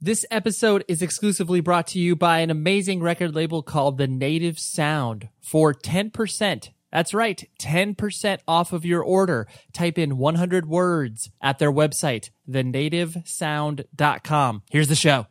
This episode is exclusively brought to you by an amazing record label called The Native Sound. For 10%, that's right, 10% off of your order, type in 100 words at their website, thenativesound.com. Here's the show.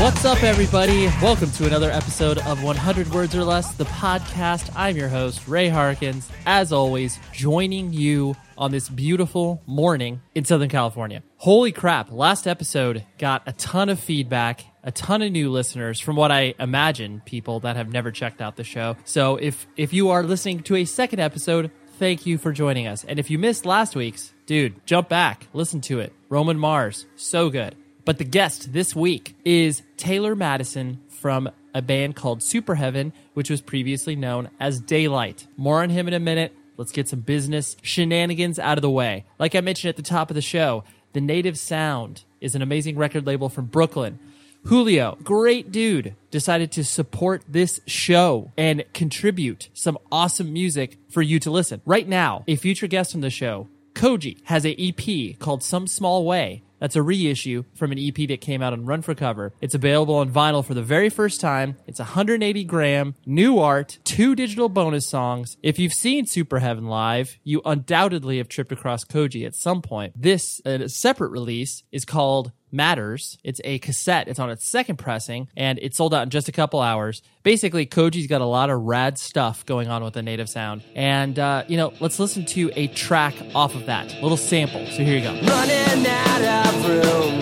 What's up, everybody? Welcome to another episode of 100 Words or Less, the podcast. I'm your host, Ray Harkins, as always, joining you on this beautiful morning in Southern California. Holy crap, last episode got a ton of feedback, a ton of new listeners from what I imagine people that have never checked out the show. So if you are listening to a second episode, thank you for joining us. And if you missed last week's, dude, jump back, listen to it. Roman Mars, so good. But the guest this week is Taylor Madison from a band called Superheaven, which was previously known as Daylight. More on him in a minute. Let's get some business shenanigans out of the way. Like I mentioned at the top of the show, The Native Sound is an amazing record label from Brooklyn. Julio, great dude, decided to support this show and contribute some awesome music for you to listen. Right now, a future guest on the show, Koji, has an EP called Some Small Way. That's a reissue from an EP that came out on Run For Cover. It's available on vinyl for the very first time. It's 180-gram, new art, 2 digital bonus songs. If you've seen Superheaven live, you undoubtedly have tripped across Koji at some point. This separate release is called Matters. It's a cassette. It's on its second pressing, and it sold out in just a couple hours. Basically, Koji's got a lot of rad stuff going on with The Native Sound. And, let's listen to a track off of that. Little sample. So here you go. Running out of room.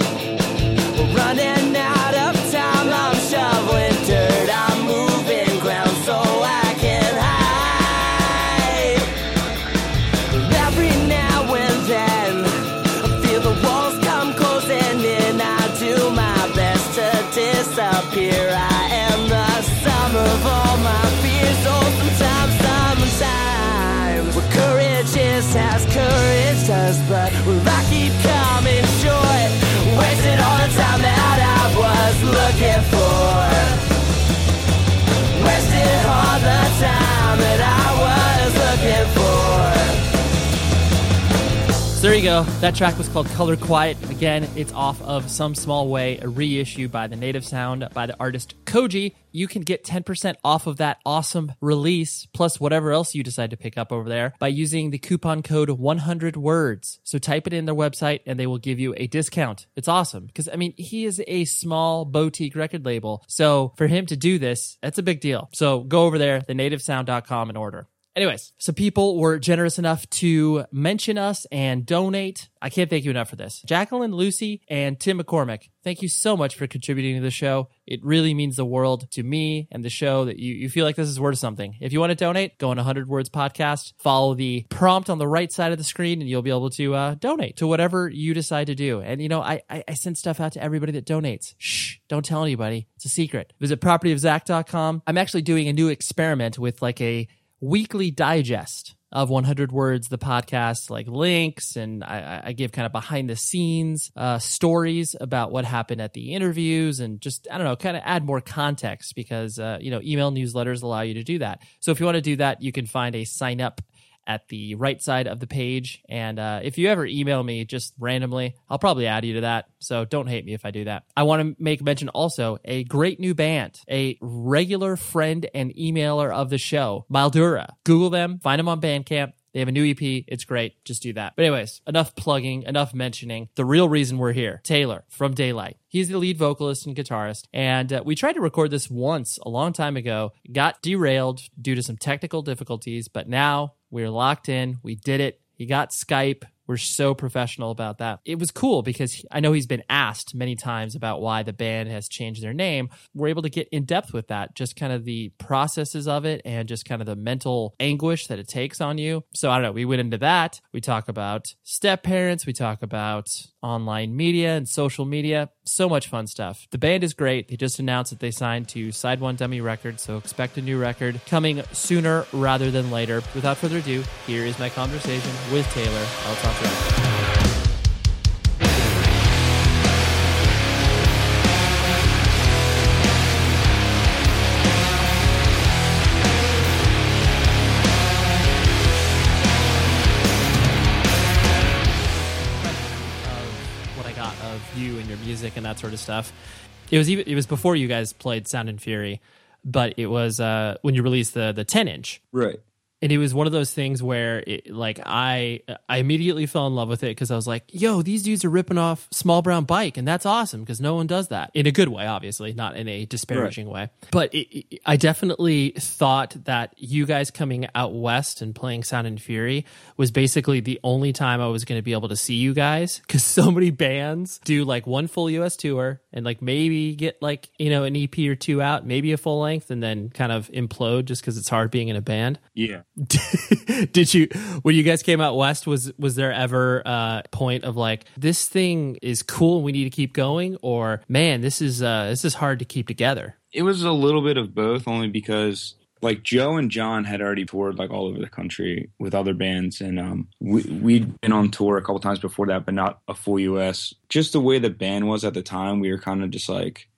We're running out of time. I'm shoveling dirt. I'm moving ground so I can hide. Every now and then, I feel the walls come closing in. I do my best to disappear. I am the sum of all my fears. Oh, sometimes where courage is as courage does, but where I keep coming short, wasted all the time that I was looking for. Wasted all the time that I was looking for. So there you go. That track was called Color Quiet. Again, it's off of Some Small Way, a reissue by The Native Sound by the artist Koji. You can get 10% off of that awesome release, plus whatever else you decide to pick up over there, by using the coupon code 100words. So type it in their website, and they will give you a discount. It's awesome, because, he is a small boutique record label, so for him to do this, that's a big deal. So go over there, thenativesound.com, and order. Anyways, some people were generous enough to mention us and donate. I can't thank you enough for this. Jacqueline, Lucy, and Tim McCormick, thank you so much for contributing to the show. It really means the world to me and the show that you feel like this is worth something. If you want to donate, go on 100 Words Podcast, follow the prompt on the right side of the screen, and you'll be able to donate to whatever you decide to do. And, I send stuff out to everybody that donates. Shh, don't tell anybody. It's a secret. Visit propertyofzack.com. I'm actually doing a new experiment with like a weekly digest of 100 Words, the podcast, like links, and I give kind of behind-the-scenes stories about what happened at the interviews and just, kind of add more context because, email newsletters allow you to do that. So if you want to do that, you can find a sign-up at the right side of the page. And if you ever email me just randomly, I'll probably add you to that. So don't hate me if I do that. I want to make mention also a great new band, a regular friend and emailer of the show, Mildura. Google them, find them on Bandcamp. They have a new EP. It's great. Just do that. But anyways, enough plugging, enough mentioning. The real reason we're here, Taylor from Daylight. He's the lead vocalist and guitarist. And we tried to record this once a long time ago, got derailed due to some technical difficulties, but now we're locked in. We did it. He got Skype. We're so professional about that. It was cool because I know he's been asked many times about why the band has changed their name. We're able to get in depth with that, just kind of the processes of it and just kind of the mental anguish that it takes on you. So I don't know. We went into that. We talk about step parents. We talk about online media and social media. So much fun stuff. The band is great. They just announced that they signed to Side One Dummy Records, so expect a new record coming sooner rather than later. Without further ado, here is my conversation with Taylor. I'll talk to you. You and your music and that sort of stuff. It was before you guys played Sound and Fury, but it was when you released the 10-inch, right? And it was one of those things where I immediately fell in love with it because I was like, yo, these dudes are ripping off Small Brown Bike, and that's awesome because no one does that in a good way, obviously, not in a disparaging way. But I definitely thought that you guys coming out west and playing Sound and Fury was basically the only time I was going to be able to see you guys, because so many bands do like one full U.S. tour and like maybe get like, you know, an EP or two out, maybe a full length, and then kind of implode just because it's hard being in a band. Yeah. Did you, when you guys came out west, was there ever a point of like, this thing is cool, we need to keep going, or man, this is hard to keep together? It was a little bit of both, only because like Joe and John had already toured like all over the country with other bands, and we'd been on tour a couple times before that, but not a full US. Just the way the band was at the time, we were kind of just like,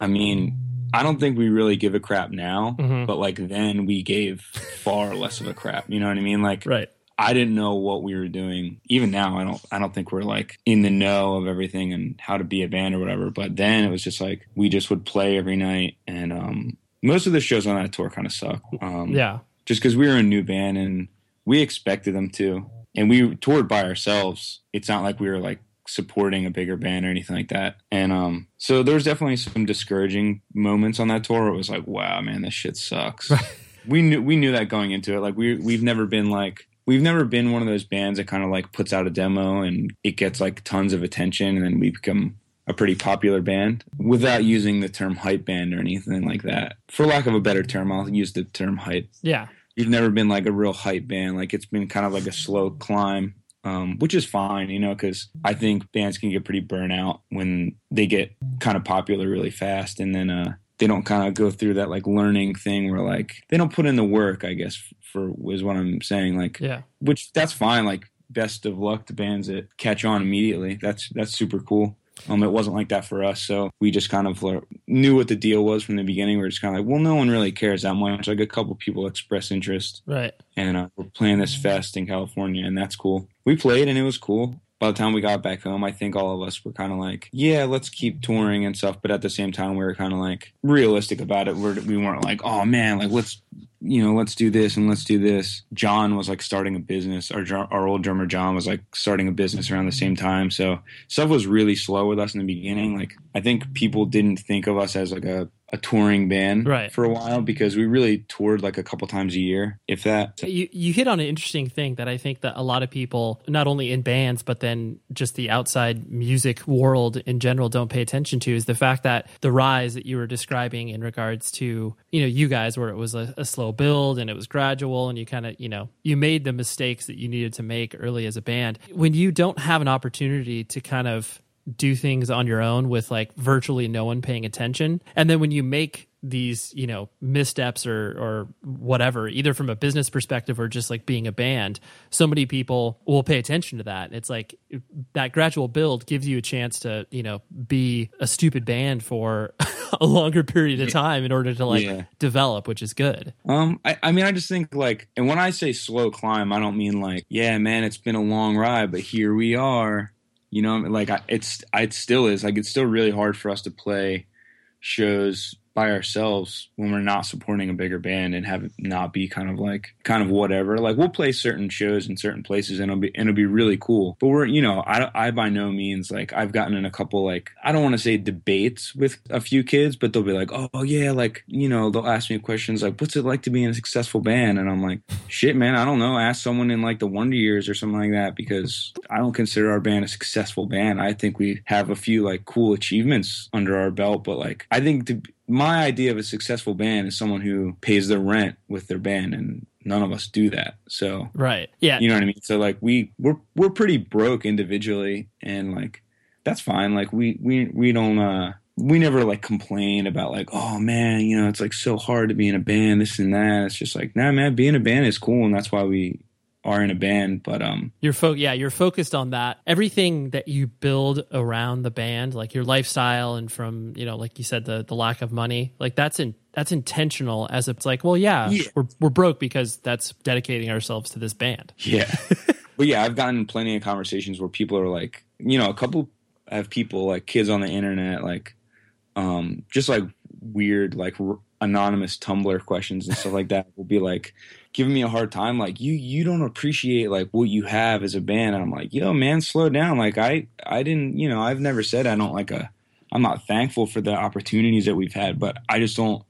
I mean, I don't think we really give a crap now, mm-hmm. but like then we gave far less of a crap. You know what I mean? Like, right. I didn't know what we were doing. Even now, I don't think we're like in the know of everything and how to be a band or whatever. But then it was just like, we just would play every night. And most of the shows on that tour kind of suck. Yeah. Just because we were a new band and we expected them to. And we toured by ourselves. It's not like we were like supporting a bigger band or anything like that. And so there's definitely some discouraging moments on that tour where it was like, wow, man, this shit sucks. We knew that going into it. Like we've never been one of those bands that kind of like puts out a demo and it gets like tons of attention and then we become a pretty popular band, without using the term hype band or anything like that. For lack of a better term, I'll use the term hype. Yeah. We've never been like a real hype band. Like it's been kind of like a slow climb. Which is fine, you know, because I think bands can get pretty burnt out when they get kind of popular really fast, and then they don't kind of go through that like learning thing where like they don't put in the work, I guess, is what I'm saying. Like, yeah, which that's fine. Like, best of luck to bands that catch on immediately. That's super cool. It wasn't like that for us, so we just kind of knew what the deal was from the beginning. We're just kind of like, well, no one really cares that much. Like a couple people express interest, right? And we're playing this fest in California, and that's cool. We played, and it was cool. By the time we got back home, I think all of us were kind of like, yeah, let's keep touring and stuff. But at the same time, we were kind of like realistic about it. We weren't like, oh man, like let's do this and let's do this. John was like starting a business. Our old drummer, John, was like starting a business around the same time. So stuff was really slow with us in the beginning. Like I think people didn't think of us as like a touring band for a while, because we really toured like a couple times a year, if that. You hit on an interesting thing that I think that a lot of people, not only in bands, but then just the outside music world in general, don't pay attention to, is the fact that the rise that you were describing in regards to, you know, you guys, where it was a slow build and it was gradual and you kind of, you know, you made the mistakes that you needed to make early as a band. When you don't have an opportunity to kind of do things on your own with like virtually no one paying attention, and then when you make these, you know, missteps or whatever, either from a business perspective or just like being a band, so many people will pay attention to that. It's like that gradual build gives you a chance to, you know, be a stupid band for a longer period of time in order to like develop, which is good. I mean, I just think like, and when I say slow climb, I don't mean like, yeah, man, it's been a long ride, but here we are. You know, like it still is. Like it's still really hard for us to play shows by ourselves when we're not supporting a bigger band and have it not be kind of whatever. Like we'll play certain shows in certain places and it'll be really cool. But we're, you know, I by no means, like I've gotten in a couple, like I don't want to say debates with a few kids, but they'll be like, oh yeah, like, you know, they'll ask me questions like, what's it like to be in a successful band? And I'm like, shit, man, I don't know. Ask someone in like the Wonder Years or something like that, because I don't consider our band a successful band. I think we have a few like cool achievements under our belt, but like I think my idea of a successful band is someone who pays their rent with their band, and none of us do that. So, right. Yeah. You know what I mean? So like we're pretty broke individually, and like that's fine. Like we don't we never like complain about like, oh man, you know, it's like so hard to be in a band, this and that. It's just like, nah man, being in a band is cool, and that's why we are in a band. But you're focused on that. Everything that you build around the band, like your lifestyle, and from, you know, like you said, the lack of money, like that's intentional. As it's like, well, yeah. We're broke because that's dedicating ourselves to this band. Yeah. But yeah, I've gotten plenty of conversations where people are like, you know, a couple of people like kids on the internet, like just like weird, like anonymous Tumblr questions and stuff like that will be like giving me a hard time. Like you don't appreciate like what you have as a band. And I'm like, yo man, slow down. Like I didn't, you know, I've never said I don't like I'm not thankful for the opportunities that we've had, but I just don't.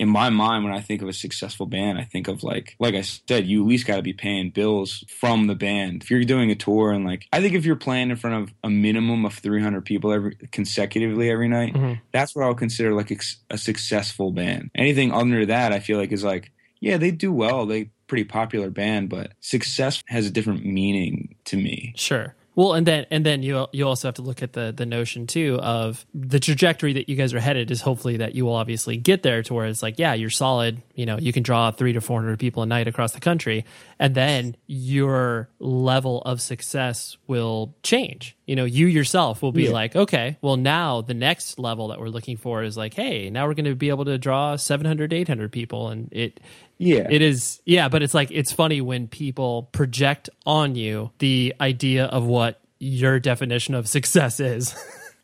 In my mind, when I think of a successful band, I think of like I said, you at least got to be paying bills from the band. If you're doing a tour and like, I think if you're playing in front of a minimum of 300 people consecutively every night, mm-hmm. that's what I'll consider like a successful band. Anything under that, I feel like is like, yeah, they do well. They pretty popular band, but success has a different meaning to me. Sure. Well, and then you also have to look at the notion too of the trajectory that you guys are headed is hopefully that you will obviously get there to where it's like, yeah, you're solid, you know, you can draw 300 to 400 people a night across the country, and then your level of success will change. You know, you yourself will be like, okay, well now the next level that we're looking for is like, hey, now we're going to be able to draw 700 to 800 people, and it is, but it's like, it's funny when people project on you the idea of what your definition of success is.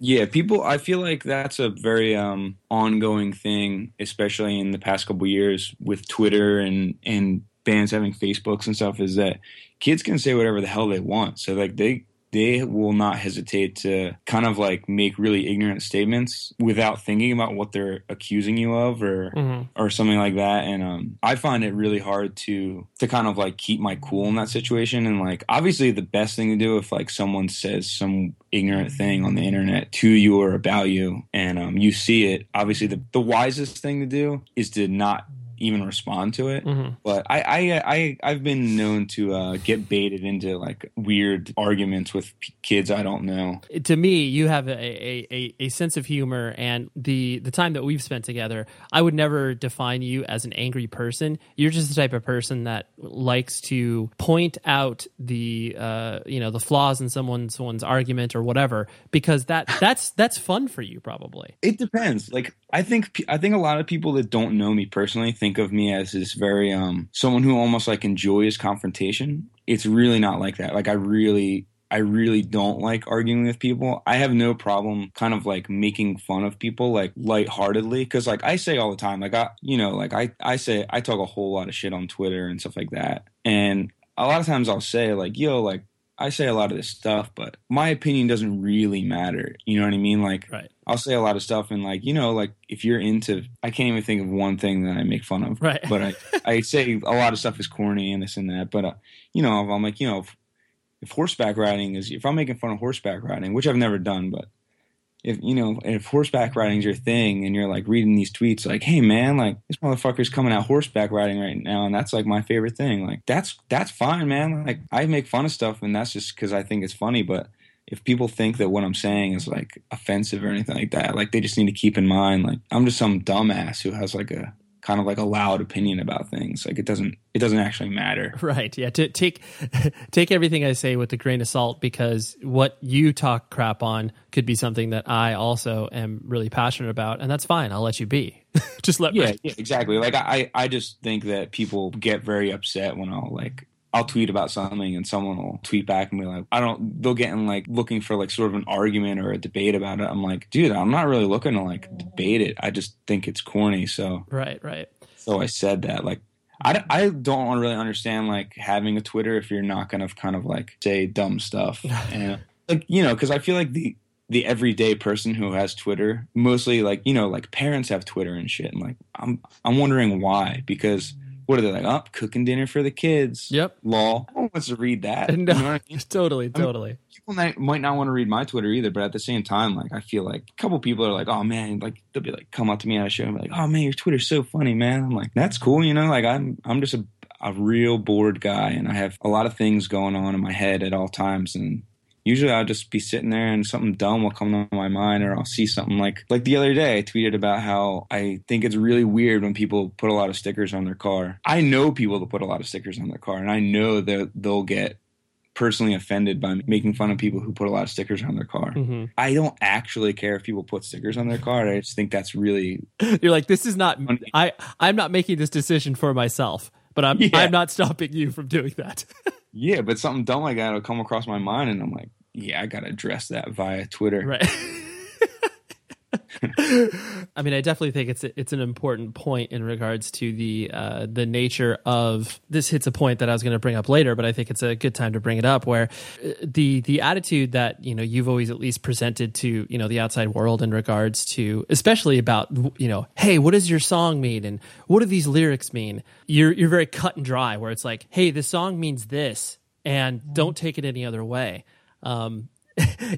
Yeah, people, I feel like that's a very ongoing thing, especially in the past couple of years with Twitter and bands having Facebooks and stuff, is that kids can say whatever the hell they want. So like they will not hesitate to kind of like make really ignorant statements without thinking about what they're accusing you of or something like that. And I find it really hard to kind of like keep my cool in that situation. And like, obviously the best thing to do if like someone says some ignorant thing on the internet to you or about you and you see it, obviously the wisest thing to do is to not even respond to it. Mm-hmm. But I've been known to get baited into like weird arguments with kids I don't know. To me, you have a sense of humor, and the time that we've spent together, I would never define you as an angry person. You're just the type of person that likes to point out the you know, the flaws in someone's argument or whatever, because that's fun for you probably. It depends. Like I think a lot of people that don't know me personally think of me as this very someone who almost like enjoys confrontation. It's really not like that. Like I really don't like arguing with people. I have no problem kind of like making fun of people like lightheartedly, because like I say all the time, like I talk a whole lot of shit on Twitter and stuff like that, and a lot of times I'll say like, yo, like I say a lot of this stuff, but my opinion doesn't really matter. You know what I mean? Like, right. I'll say a lot of stuff, and like, you know, like if you're into, I can't even think of one thing that I make fun of, right. But I say a lot of stuff is corny and this and that. But, you know, I'm like, you know, if horseback riding is, if I'm making fun of horseback riding, which I've never done, but if, you know, if horseback riding is your thing and you're like reading these tweets like, hey man, like this motherfucker's coming out horseback riding right now, and that's like my favorite thing. Like that's fine, man. Like I make fun of stuff, and that's just because I think it's funny. But if people think that what I'm saying is like offensive or anything like that, like they just need to keep in mind, like I'm just some dumbass who has like a kind of like a loud opinion about things. Like it doesn't actually matter. Right. Yeah. To take everything I say with a grain of salt, because what you talk crap on could be something that I also am really passionate about, and that's fine. I'll let you be. Just let me. Yeah, exactly. Like I just think that people get very upset when I'll tweet about something and someone will tweet back and be like, they'll get in like looking for like sort of an argument or a debate about it. I'm like, dude, I'm not really looking to like debate it. I just think it's corny. So, right. So I said that, like, I don't really understand like having a Twitter if you're not going to kind of like say dumb stuff. And like, you know, cause I feel like the everyday person who has Twitter, mostly like, you know, like parents have Twitter and shit. And like, I'm wondering why, because what are they like? Up, oh, cooking dinner for the kids. Yep. Lol. No one wants to read that. No, you know what I mean? Totally. I mean, people might not want to read my Twitter either, but at the same time, like I feel like a couple people are like, "Oh man," like they'll be like, come up to me at a show and be like, "Oh man, your Twitter's so funny, man." I'm like, that's cool, you know. Like I'm just a real bored guy, and I have a lot of things going on in my head at all times, and usually I'll just be sitting there and something dumb will come to my mind, or I'll see something like the other day I tweeted about how I think it's really weird when people put a lot of stickers on their car. I know people that put a lot of stickers on their car, and I know that they'll get personally offended by making fun of people who put a lot of stickers on their car. Mm-hmm. I don't actually care if people put stickers on their car. I just think that's really... You're like, this is not... funny. I'm not making this decision for myself, but I'm not stopping you from doing that. Yeah, but something dumb like that will come across my mind, and I'm like, yeah, I got to address that via Twitter. Right. I mean, I definitely think it's an important point in regards to the nature of this. Hits a point that I was going to bring up later, but I think it's a good time to bring it up, where the attitude that, you know, you've always at least presented to, you know, the outside world in regards to, especially about, you know, hey, what does your song mean and what do these lyrics mean? You're very cut and dry, where it's like, hey, the song means this and don't take it any other way.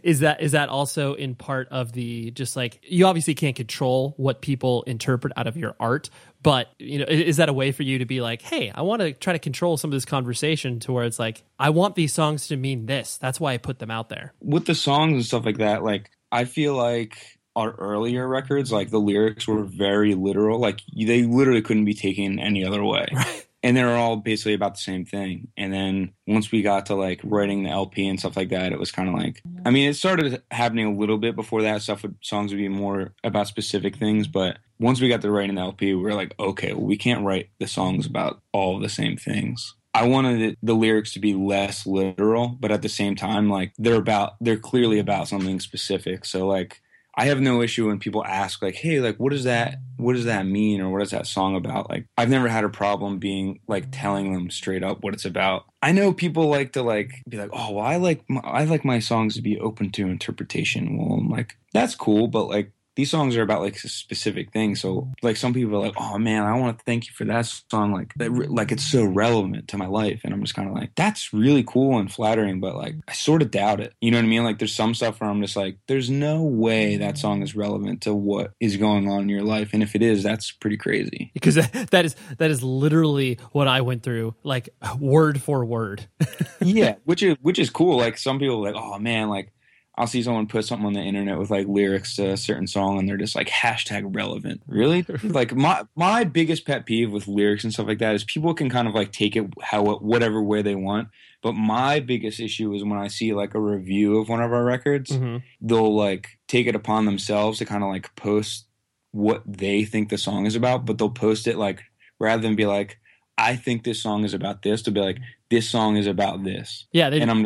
Is that also in part of the, just like, you obviously can't control what people interpret out of your art, but, you know, is that a way for you to be like, hey, I want to try to control some of this conversation to where it's like, I want these songs to mean this. That's why I put them out there. With the songs and stuff like that, like, I feel like our earlier records, like, the lyrics were very literal. Like, they literally couldn't be taken any other way. Right. And they were all basically about the same thing. And then once we got to, like, writing the LP and stuff like that, it was kind of like, I mean, it started happening a little bit before that. Songs would be more about specific things. But once we got to writing the LP, we were like, okay, well, we can't write the songs about all the same things. I wanted the lyrics to be less literal, but at the same time, like, they're clearly about something specific. So, like, I have no issue when people ask, like, hey, like, what does that mean, or what is that song about? Like, I've never had a problem being, like, telling them straight up what it's about. I know people like to, like, be like, oh, well, I like my songs to be open to interpretation. Well, I'm like, that's cool, but, like, these songs are about, like, a specific thing. So, like, some people are like, oh, man, I want to thank you for that song. Like, like, it's so relevant to my life. And I'm just kind of like, that's really cool and flattering, but, like, I sort of doubt it. You know what I mean? Like, there's some stuff where I'm just like, there's no way that song is relevant to what is going on in your life. And if it is, that's pretty crazy. Because that is literally what I went through, like, word for word. Yeah, which is cool. Like, some people are like, oh, man, like, I'll see someone put something on the internet with, like, lyrics to a certain song, and they're just like, hashtag relevant. Really? Like, my biggest pet peeve with lyrics and stuff like that is people can kind of, like, take it whatever way they want. But my biggest issue is when I see, like, a review of one of our records, mm-hmm. they'll, like, take it upon themselves to kind of, like, post what they think the song is about, but they'll post it, like, rather than be like, I think this song is about this, to be like, this song is about this. Yeah. And I'm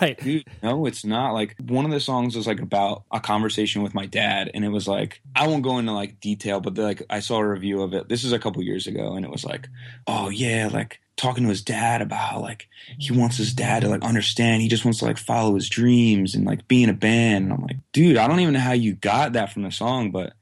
right. Dude, no, it's not. Like, one of the songs was, like, about a conversation with my dad. And it was like, I won't go into, like, detail, but, like, I saw a review of it. This is a couple years ago. And it was like, oh, yeah, like, talking to his dad about how, like, he wants his dad to, like, understand. He just wants to, like, follow his dreams and, like, be in a band. And I'm like, dude, I don't even know how you got that from the song, but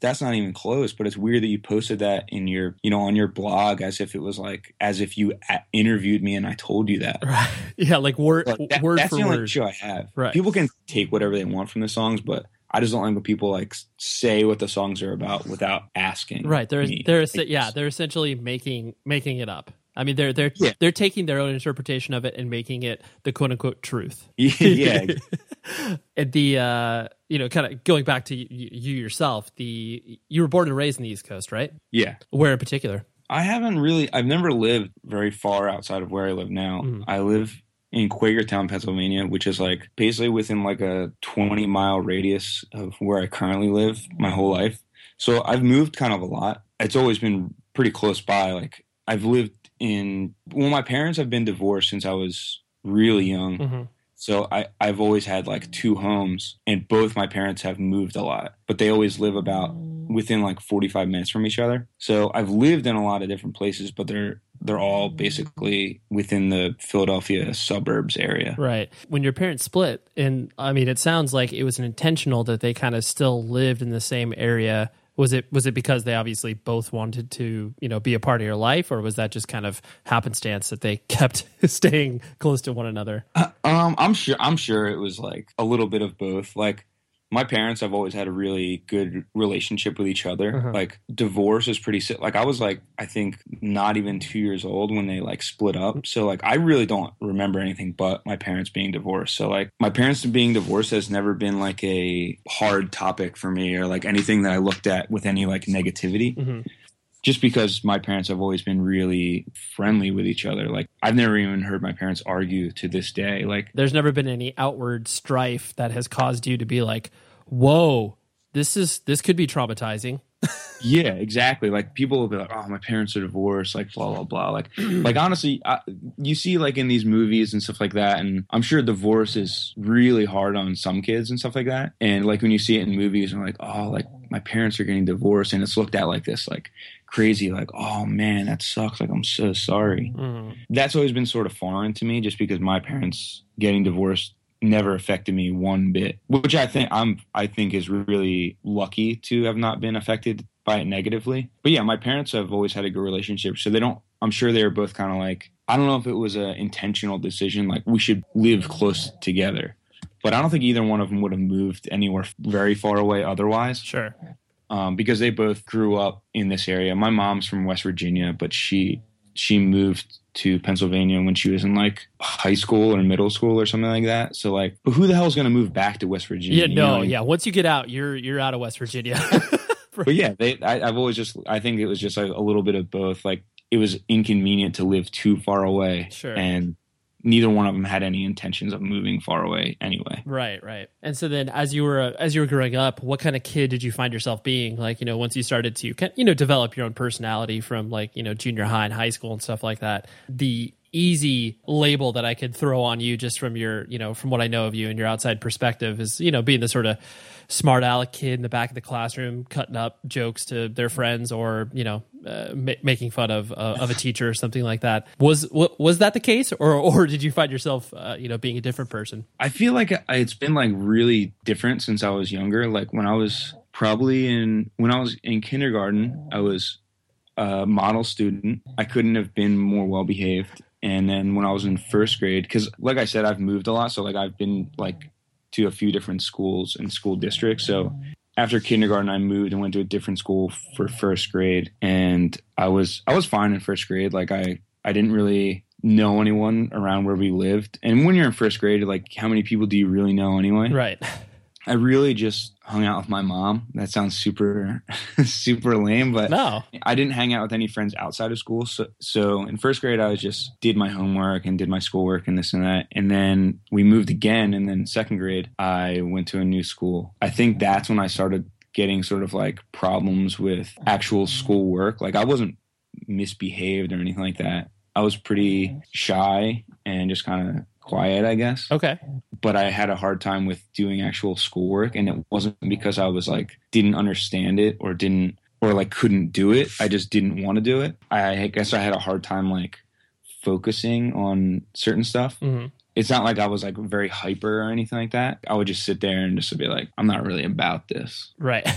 that's not even close. But it's weird that you posted that in your, you know, on your blog, as if it was like, as if you interviewed me and I told you that. Right. Yeah, like, word that's for the only word issue I have. Right. People can take whatever they want from the songs, but I just don't like when people, like, say what the songs are about without asking. Right. They're essentially making it up. I mean, they're taking their own interpretation of it and making it the quote unquote truth. Yeah. And the you know, kind of going back to you yourself, you were born and raised in the East Coast, right? Yeah. Where in particular? I've never lived very far outside of where I live now. Mm-hmm. I live in Quakertown, Pennsylvania, which is, like, basically within, like, a 20-mile radius of where I currently live my whole life. So I've moved kind of a lot. It's always been pretty close by. Like, I've lived in – well, my parents have been divorced since I was really young. Mm-hmm. So I've always had, like, two homes, and both my parents have moved a lot, but they always live about within, like, 45 minutes from each other. So I've lived in a lot of different places, but they're all basically within the Philadelphia suburbs area. Right. When your parents split, and I mean, it sounds like it was intentional that they kind of still lived in the same area. Was it because they obviously both wanted to, you know, be a part of your life, or was that just kind of happenstance that they kept staying close to one another? I'm sure it was, like, a little bit of both. Like, my parents have always had a really good relationship with each other. Uh-huh. Like, divorce is pretty – like, I was, like, I think not even 2 years old when they, like, split up. So, like, I really don't remember anything but my parents being divorced. So, like, my parents being divorced has never been, like, a hard topic for me or, like, anything that I looked at with any, like, negativity. Mm-hmm. Just because my parents have always been really friendly with each other. Like, I've never even heard my parents argue to this day. Like, there's never been any outward strife that has caused you to be like, whoa, this could be traumatizing. Yeah, exactly. Like, people will be like, oh, my parents are divorced, like, blah, blah, blah. Like honestly, you see, like, in these movies and stuff like that, and I'm sure divorce is really hard on some kids and stuff like that. And, like, when you see it in movies, and like, oh, like, my parents are getting divorced, and it's looked at like this, like, crazy, like, oh man, that sucks, like, I'm so sorry. Mm. That's always been sort of foreign to me, just because my parents getting divorced never affected me one bit, which I think is really lucky to have not been affected by it negatively. But yeah, my parents have always had a good relationship, so they don't, I'm sure they were both kind of like, I don't know if it was an intentional decision, like, we should live close together, but I don't think either one of them would have moved anywhere very far away otherwise. Sure. Because they both grew up in this area. My mom's from West Virginia, but she moved to Pennsylvania when she was in, like, high school or middle school or something like that. So, like, but who the hell is going to move back to West Virginia? Yeah, no, you know, like, yeah. Once you get out, you're out of West Virginia. But yeah, I've always just, I think it was just like a little bit of both. Like, it was inconvenient to live too far away. Sure. And neither one of them had any intentions of moving far away anyway. Right, right. And so then, as you were growing up, what kind of kid did you find yourself being? Like, you know, once you started to, you know, develop your own personality from, like, you know, junior high and high school and stuff like that, the easy label that I could throw on you just from your, you know, from what I know of you and your outside perspective is, you know, being the sort of smart aleck kid in the back of the classroom, cutting up jokes to their friends, or, you know, making fun of a teacher or something like that. Was that the case, or did you find yourself, you know, being a different person? I feel like it's been, like, really different since I was younger. Like, when I was in kindergarten, I was a model student. I couldn't have been more well behaved. And then when I was in first grade, because, like I said, I've moved a lot, so, like, I've been, like, to a few different schools and school districts. So after kindergarten, I moved and went to a different school for first grade. And I was fine in first grade. Like, I didn't really know anyone around where we lived. And when you're in first grade, like, how many people do you really know anyway? Right. I really just hung out with my mom. That sounds super, super lame, but no. I didn't hang out with any friends outside of school. So in first grade, I was just did my homework and did my schoolwork and this and that. And then we moved again. And then second grade, I went to a new school. I think that's when I started getting sort of, like, problems with actual schoolwork. Like, I wasn't misbehaved or anything like that. I was pretty shy and just kind of quiet, I guess. Okay. But I had a hard time with doing actual schoolwork, and it wasn't because I was, like, didn't understand it or didn't, or, like, couldn't do it. I just didn't want to do it. I guess I had a hard time, like, focusing on certain stuff. Mm-hmm. It's not like I was, like, very hyper or anything like that. I would just sit there and just be like, I'm not really about this. Right.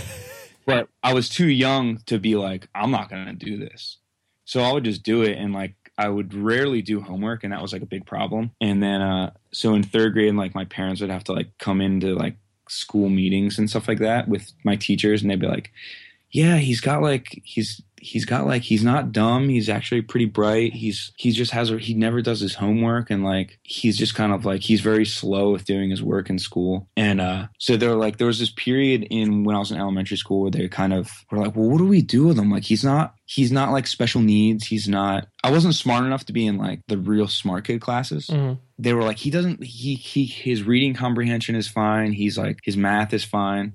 But I was too young to be like, I'm not going to do this. So I would just do it, and, like, I would rarely do homework, and that was, like, a big problem. And then, so in third grade, like, my parents would have to, like, come into, like, school meetings and stuff like that with my teachers, and they'd be like, yeah, he's got like, he's not dumb. He's actually pretty bright. He never does his homework. And, like, he's just kind of like, he's very slow with doing his work in school. And, so they were like, there was this period when I was in elementary school where they kind of were like, well, what do we do with him? Like, he's not like special needs. I wasn't smart enough to be in, like, the real smart kid classes. Mm-hmm. They were like, his reading comprehension is fine. He's like, his math is fine.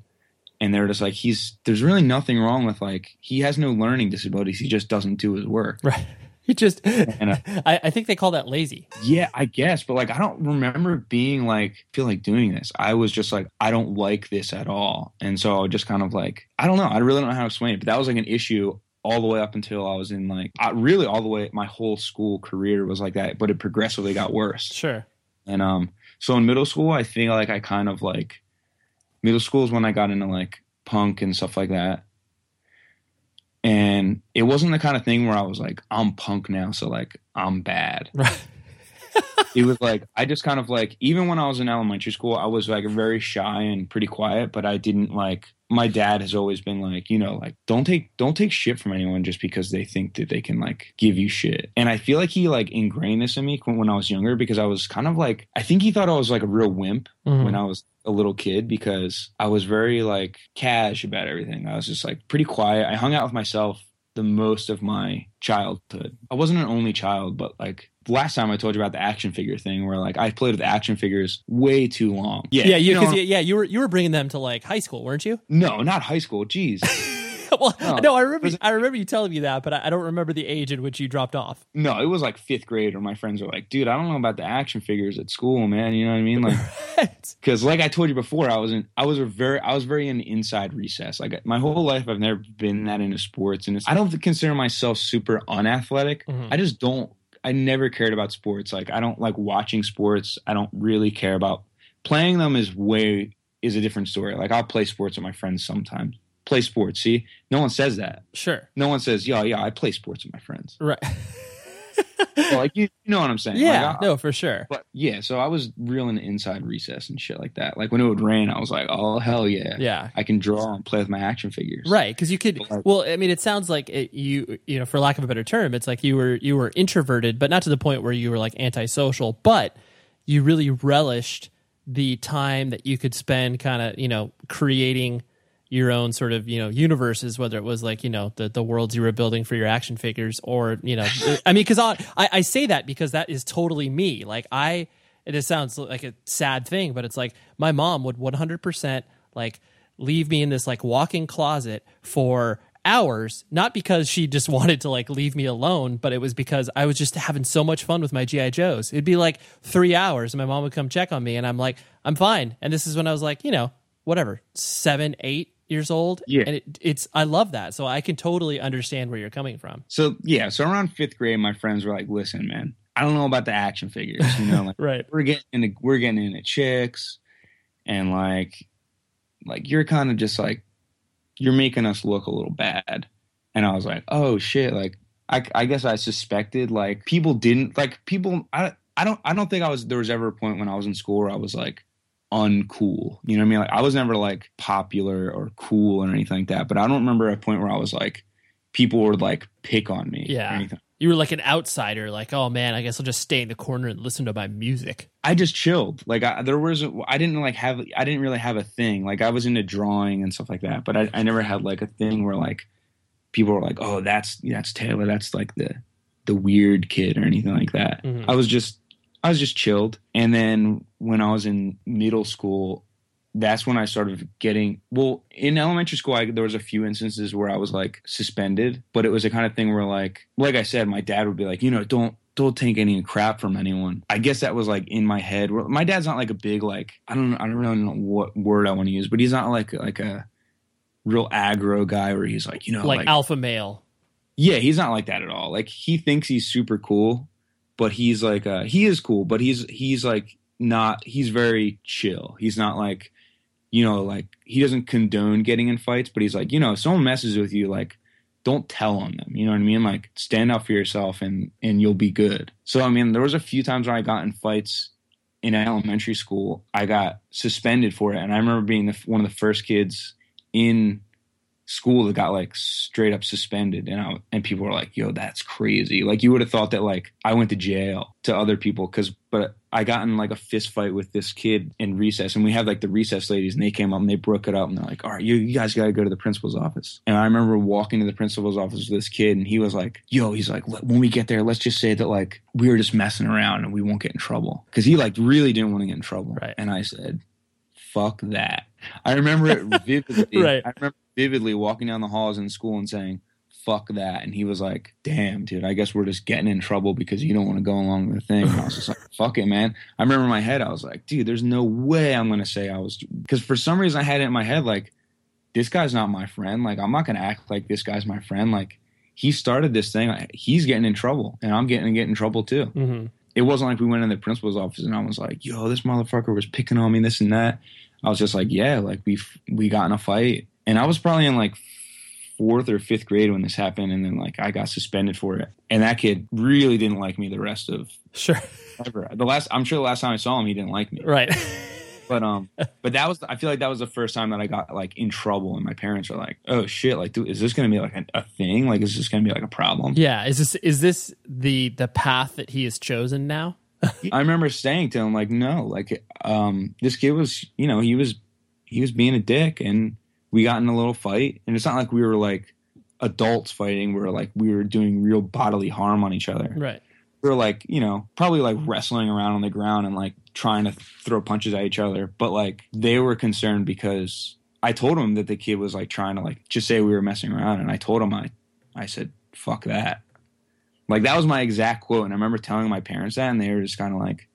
And they're just like, there's really nothing wrong with, like, he has no learning disabilities. He just doesn't do his work. Right. He just, and I think they call that lazy. Yeah, I guess. But, like, I don't remember being like, feel like doing this. I was just like, I don't like this at all. And so I just kind of, like, I don't know. I really don't know how to explain it. But that was, like, an issue all the way up until I was in, like, really all the way. My whole school career was like that, but it progressively got worse. Sure. And so in middle school, I think, like, I kind of, like, middle school is when I got into, like, punk and stuff like that. And it wasn't the kind of thing where I was like, I'm punk now, so, like, I'm bad. Right. It was like, I just kind of like, even when I was in elementary school, I was like very shy and pretty quiet, but I didn't like, my dad has always been like, you know, like, don't take shit from anyone just because they think that they can like give you shit. And I feel like he like ingrained this in me when I was younger, because I was kind of like, I think he thought I was like a real wimp mm-hmm. when I was a little kid, because I was very like cash about everything. I was just like pretty quiet. I hung out with myself the most of my childhood. I wasn't an only child, but like last time I told you about the action figure thing, where like I played with action figures way too long. You were bringing them to like high school, weren't you? No, not high school. Jeez. Well, no, I remember you telling me that, but I don't remember the age at which you dropped off. No, it was like fifth grade, where my friends were like, dude, I don't know about the action figures at school, man. You know what I mean? Like, because right. Like I told you before, I was very in inside recess. Like my whole life, I've never been that into sports. And I don't consider myself super unathletic. Mm-hmm. I never cared about sports. Like I don't like watching sports. I don't really care about playing them is a different story. Like I'll play sports with my friends sometimes. Play sports. See, no one says that. Sure. No one says, yeah, I play sports with my friends. Right. Well, like, you know what I'm saying? Yeah, like, no, for sure. But yeah, so I was real in the inside recess and shit like that. Like when it would rain, I was like, oh, hell yeah. Yeah. I can draw and play with my action figures. Right. Because you could, well, I mean, it sounds like you know, for lack of a better term, it's like you were introverted, but not to the point where you were like antisocial, but you really relished the time that you could spend kind of, you know, creating your own sort of, you know, universes, whether it was like, you know, the worlds you were building for your action figures, or, you know, I mean, because I say that because that is totally me. Like it sounds like a sad thing, but it's like my mom would 100% like leave me in this like walk-in closet for hours, not because she just wanted to like leave me alone, but it was because I was just having so much fun with my G.I. Joes. It'd be like 3 hours and my mom would come check on me and I'm like, I'm fine. And this is when I was like, you know, whatever, 7, 8, years old. Yeah. And it's I love that. So I can totally understand where you're coming from. So yeah. So around fifth grade, my friends were like, listen, man, I don't know about the action figures. You know, like right. we're getting into chicks, and like you're kind of just like, you're making us look a little bad. And I was like, oh shit. Like I guess I suspected like people I don't think there was ever a point when I was in school where I was like uncool, you know what I mean? Like I was never like popular or cool or anything like that, but I don't remember a point where I was like people would like pick on me. Yeah, or anything. You were like an outsider, like, oh man, I guess I'll just stay in the corner and listen to my music. I just chilled. Like I didn't really have a thing. Like I was into drawing and stuff like that, but I never had like a thing where like people were like, oh, that's Taylor, that's like the weird kid or anything like that. Mm-hmm. I was just chilled. And then when I was in middle school, that's when I started getting, well, in elementary school, there was a few instances where I was like suspended, but it was the kind of thing where like I said, my dad would be like, you know, don't take any crap from anyone. I guess that was like in my head. My dad's not like a big, like, I don't really know what word I want to use, but he's not like a real aggro guy where he's like, you know, like alpha male. Yeah. He's not like that at all. Like he thinks he's super cool. But he's like, he is cool, but he's like not, he's very chill. He's not like, you know, like he doesn't condone getting in fights, but he's like, you know, if someone messes with you, like don't tell on them. You know what I mean? Like stand up for yourself and you'll be good. So, I mean, there was a few times when I got in fights in elementary school. I got suspended for it. And I remember being one of the first kids in school that got like straight up suspended, and people were like, yo, that's crazy. Like you would have thought that like I went to jail to other people, but I got in like a fist fight with this kid in recess, and we had like the recess ladies, and they came up and they broke it up, and they're like, all right, you guys gotta go to the principal's office. And I remember walking to the principal's office with this kid, and he was like, yo, he's like, when we get there, let's just say that like we were just messing around and we won't get in trouble, because he like really didn't want to get in trouble. Right. And I said, fuck that. I remember it vividly. Right. I remember vividly walking down the halls in school and saying, fuck that. And he was like, damn, dude, I guess we're just getting in trouble because you don't want to go along with the thing. And I was just like, fuck it, man. I remember in my head, I was like, dude, there's no way I'm going to say I was, because for some reason I had it in my head, like, this guy's not my friend. Like, I'm not going to act like this guy's my friend. Like, he started this thing. Like, he's getting in trouble, and I'm getting in trouble too. Mm-hmm. It wasn't like we went in the principal's office and I was like, yo, this motherfucker was picking on me, this and that. I was just like, yeah, like we got in a fight. And I was probably in like fourth or fifth grade when this happened, and then like I got suspended for it. And that kid really didn't like me the rest of sure ever. I'm sure the last time I saw him, he didn't like me. Right. But that was, I feel like that was the first time that I got like in trouble, and my parents were like, "Oh shit! Like, dude, is this going to be like a thing? Like, is this going to be like a problem?" Yeah. Is this the path that he has chosen now? I remember saying to him like, "No, like, this kid was, you know, he was being a dick, and we got in a little fight, and it's not like we were like adults fighting, where like we were doing real bodily harm on each other, right?" We were like, you know, probably like wrestling around on the ground and like trying to throw punches at each other. But like they were concerned because I told them that the kid was like trying to like just say we were messing around. And I told him, I said, fuck that. Like that was my exact quote. And I remember telling my parents that, and they were just kind of like,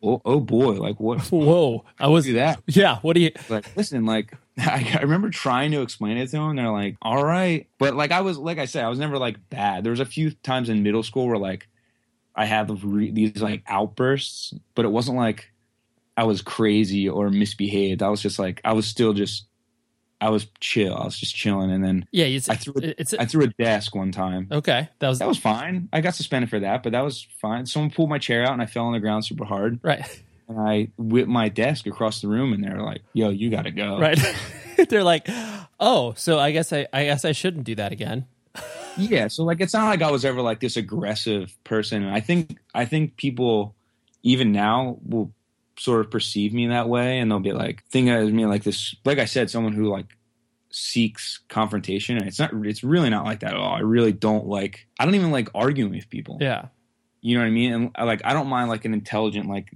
oh boy, like what? Whoa. I was do that. Yeah. What do you like? Listen, like I remember trying to explain it to them. And they're like, all right. But like I was, like I said, I was never like bad. There was a few times in middle school where like, I had these like outbursts, but it wasn't like I was crazy or misbehaved. I was just like, I was chill. I was just chilling. And then yeah, I threw a desk one time. Okay. That was fine. I got suspended for that, but that was fine. Someone pulled my chair out and I fell on the ground super hard. Right. And I whipped my desk across the room, and they're like, yo, you got to go. Right. They're like, oh, so I guess I shouldn't do that again. Yeah, so like it's not like I was ever like this aggressive person, and I think people even now will sort of perceive me that way, and they'll be like think of me like this, like I said, someone who like seeks confrontation, and it's really not like that at all. I don't even like arguing with people. Yeah, you know what I mean? And like I don't mind like an intelligent like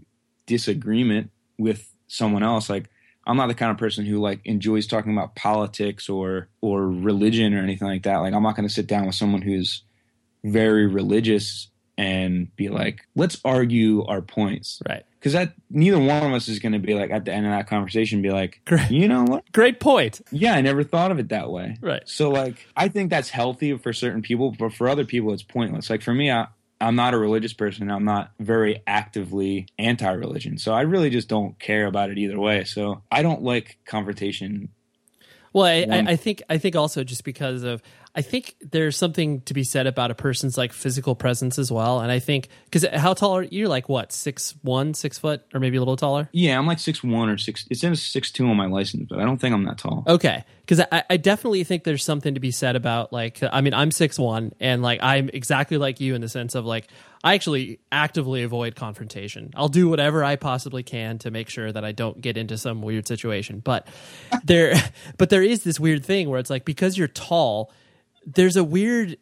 disagreement with someone else. Like I'm not the kind of person who like enjoys talking about politics or religion or anything like that. Like I'm not going to sit down with someone who's very religious and be like, let's argue our points. Right. Because that neither one of us is going to be like at the end of that conversation be like, you know what? Great point. Yeah, I never thought of it that way. Right. So like I think that's healthy for certain people, but for other people it's pointless. Like for me, I'm not a religious person. I'm not very actively anti-religion. So I really just don't care about it either way. So I don't like confrontation. Well, I think also just because of, I think there's something to be said about a person's like physical presence as well. And I think, because how tall are you? You're like what, 6'1", 6 foot, or maybe a little taller? Yeah, I'm like 6'1" or 6. It says 6'2" on my license, but I don't think I'm that tall. Okay, because I definitely think there's something to be said about like, I mean, I'm 6'1", and like I'm exactly like you in the sense of like, I actually actively avoid confrontation. I'll do whatever I possibly can to make sure that I don't get into some weird situation. But there is this weird thing where it's like, because you're tall, there's a weird,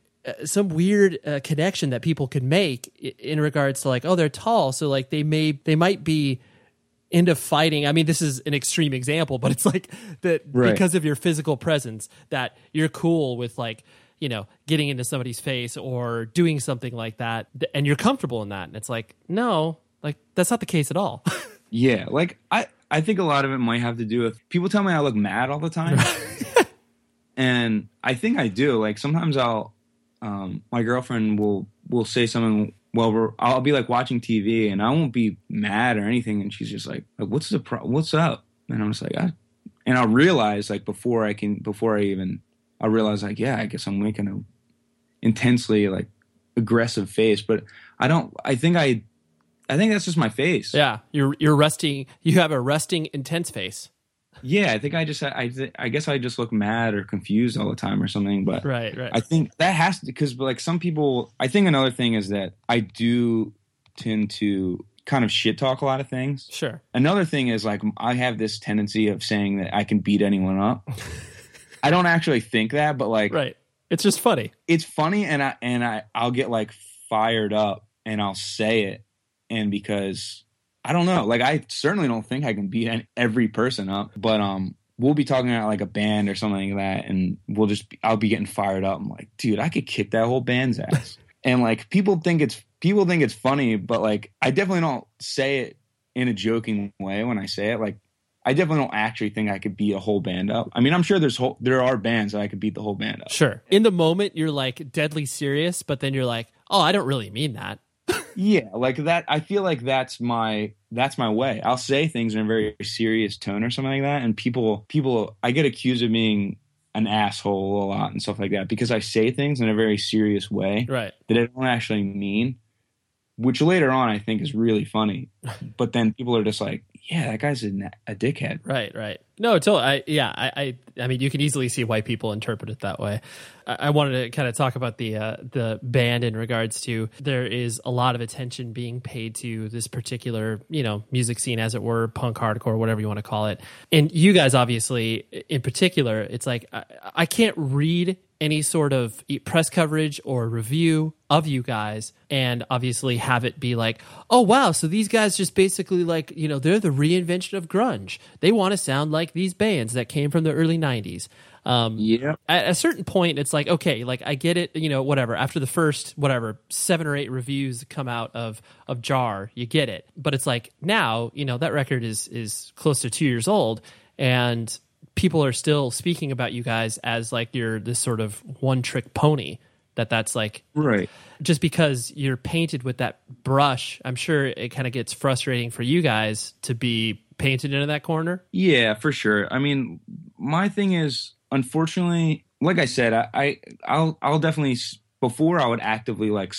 some weird connection that people could make in regards to like, oh, they're tall, so like they might be into fighting. I mean, this is an extreme example, but it's like that, right? Because of your physical presence, that you're cool with like, you know, getting into somebody's face or doing something like that, and you're comfortable in that. And it's like, no, like that's not the case at all. Yeah, like I think a lot of it might have to do with people tell me I look mad all the time. And I think I do. Like sometimes I'll my girlfriend will say something while I'll be like watching TV, and I won't be mad or anything, and she's just like what's up? And I'm just like and I'll realize like before I realize like, yeah, I guess I'm making an intensely like aggressive face, but I think that's just my face. Yeah, you're resting. You have a resting intense face. Yeah, I think I guess I just look mad or confused all the time or something. But right. I think that has to, because like some people, I think another thing is that I do tend to kind of shit talk a lot of things. Sure. Another thing is like I have this tendency of saying that I can beat anyone up. I don't actually think that, but like, right. It's just funny. It's funny, and I'll get like fired up, and I'll say it, and because I don't know, like I certainly don't think I can beat every person up, but we'll be talking about like a band or something like that, and I'll be getting fired up. I'm like, dude, I could kick that whole band's ass, and like people think it's funny, but like I definitely don't say it in a joking way when I say it, like. I definitely don't actually think I could beat a whole band up. I mean, I'm sure there are bands that I could beat the whole band up. Sure. In the moment, you're like deadly serious, but then you're like, oh, I don't really mean that. Yeah, like that. I feel like that's my way. I'll say things in a very serious tone or something like that, and people I get accused of being an asshole a lot and stuff like that, because I say things in a very serious way, right, that I don't actually mean, which later on I think is really funny. But then people are just like, yeah, that guy's a dickhead. Right, right. No, totally. I mean, you can easily see why people interpret it that way. I wanted to kind of talk about the band in regards to there is a lot of attention being paid to this particular, you know, music scene, as it were, punk, hardcore, whatever you want to call it. And you guys, obviously, in particular, it's like I can't read any sort of press coverage or review of you guys and obviously have it be like, oh, wow, so these guys just basically like, you know, they're the reinvention of grunge. They want to sound like these bands that came from the early 90s. Yeah. At a certain point, it's like, okay, like I get it, you know, whatever. After the first, whatever, 7 or 8 reviews come out of Jar, you get it. But it's like now, you know, that record is close to 2 years old, and people are still speaking about you guys as like you're this sort of one-trick pony. That's like, right, just because you're painted with that brush, I'm sure it kind of gets frustrating for you guys to be painted into that corner. Yeah, for sure. I mean, my thing is, unfortunately, like I said, I'll definitely, before I would actively like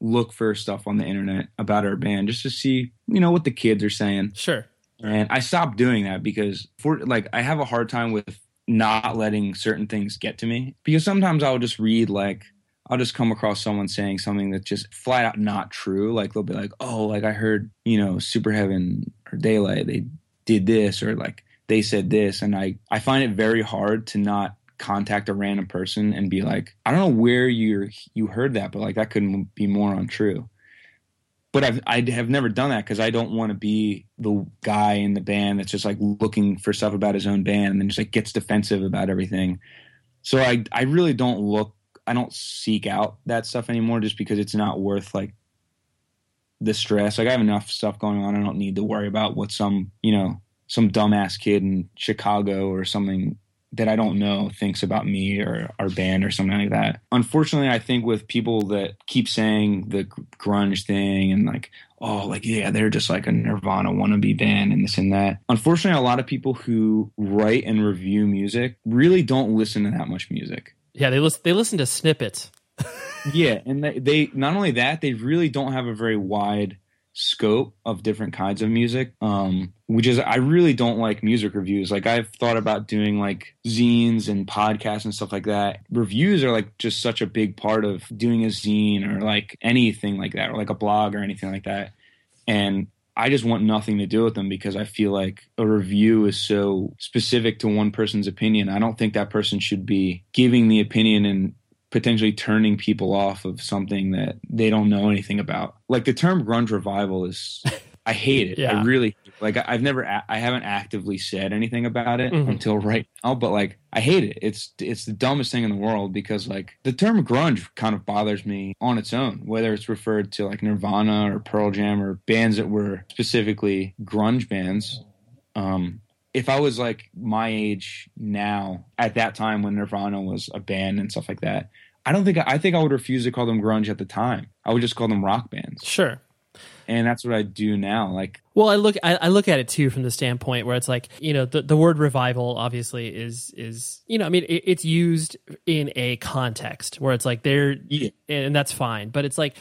look for stuff on the internet about our band just to see, you know, what the kids are saying. Sure. And I stopped doing that because I have a hard time with not letting certain things get to me, because sometimes I'll just read like, I'll just come across someone saying something that's just flat out not true. Like they'll be like, oh, like I heard, you know, Superheaven or Daylight, they did this, or like they said this. And I find it very hard to not contact a random person and be like, I don't know where you heard that, but like that couldn't be more untrue. But I have never done that because I don't want to be the guy in the band that's just like looking for stuff about his own band and then just like gets defensive about everything. So I really don't look. I don't seek out that stuff anymore just because it's not worth like the stress. Like I have enough stuff going on. I don't need to worry about what some, you know, some dumbass kid in Chicago or something that I don't know thinks about me or our band or something like that. Unfortunately, I think with people that keep saying the grunge thing and like, oh, like, yeah, they're just like a Nirvana wannabe band and this and that. Unfortunately, a lot of people who write and review music really don't listen to that much music. Yeah, they listen to snippets. Yeah, and they not only that, they really don't have a very wide scope of different kinds of music, which is, I really don't like music reviews. Like I've thought about doing like zines and podcasts and stuff like that. Reviews are like just such a big part of doing a zine or like anything like that, or like a blog or anything like that. And I just want nothing to do with them because I feel like a review is so specific to one person's opinion. I don't think that person should be giving the opinion and potentially turning people off of something that they don't know anything about. Like the term grunge revival is, I hate it. Yeah. I really, like I haven't actively said anything about it until right now, but like I hate it. It's the dumbest thing in the world because like the term grunge kind of bothers me on its own, whether it's referred to like Nirvana or Pearl Jam or bands that were specifically grunge bands. If I was like my age now at that time when Nirvana was a band and stuff like that, I think I would refuse to call them grunge at the time. I would just call them rock bands. Sure. And that's what I do now. Like, well, I look at it too from the standpoint where it's like, you know, the word revival obviously is, you know, I mean, it's used in a context where it's like they're, yeah, and that's fine. But it's like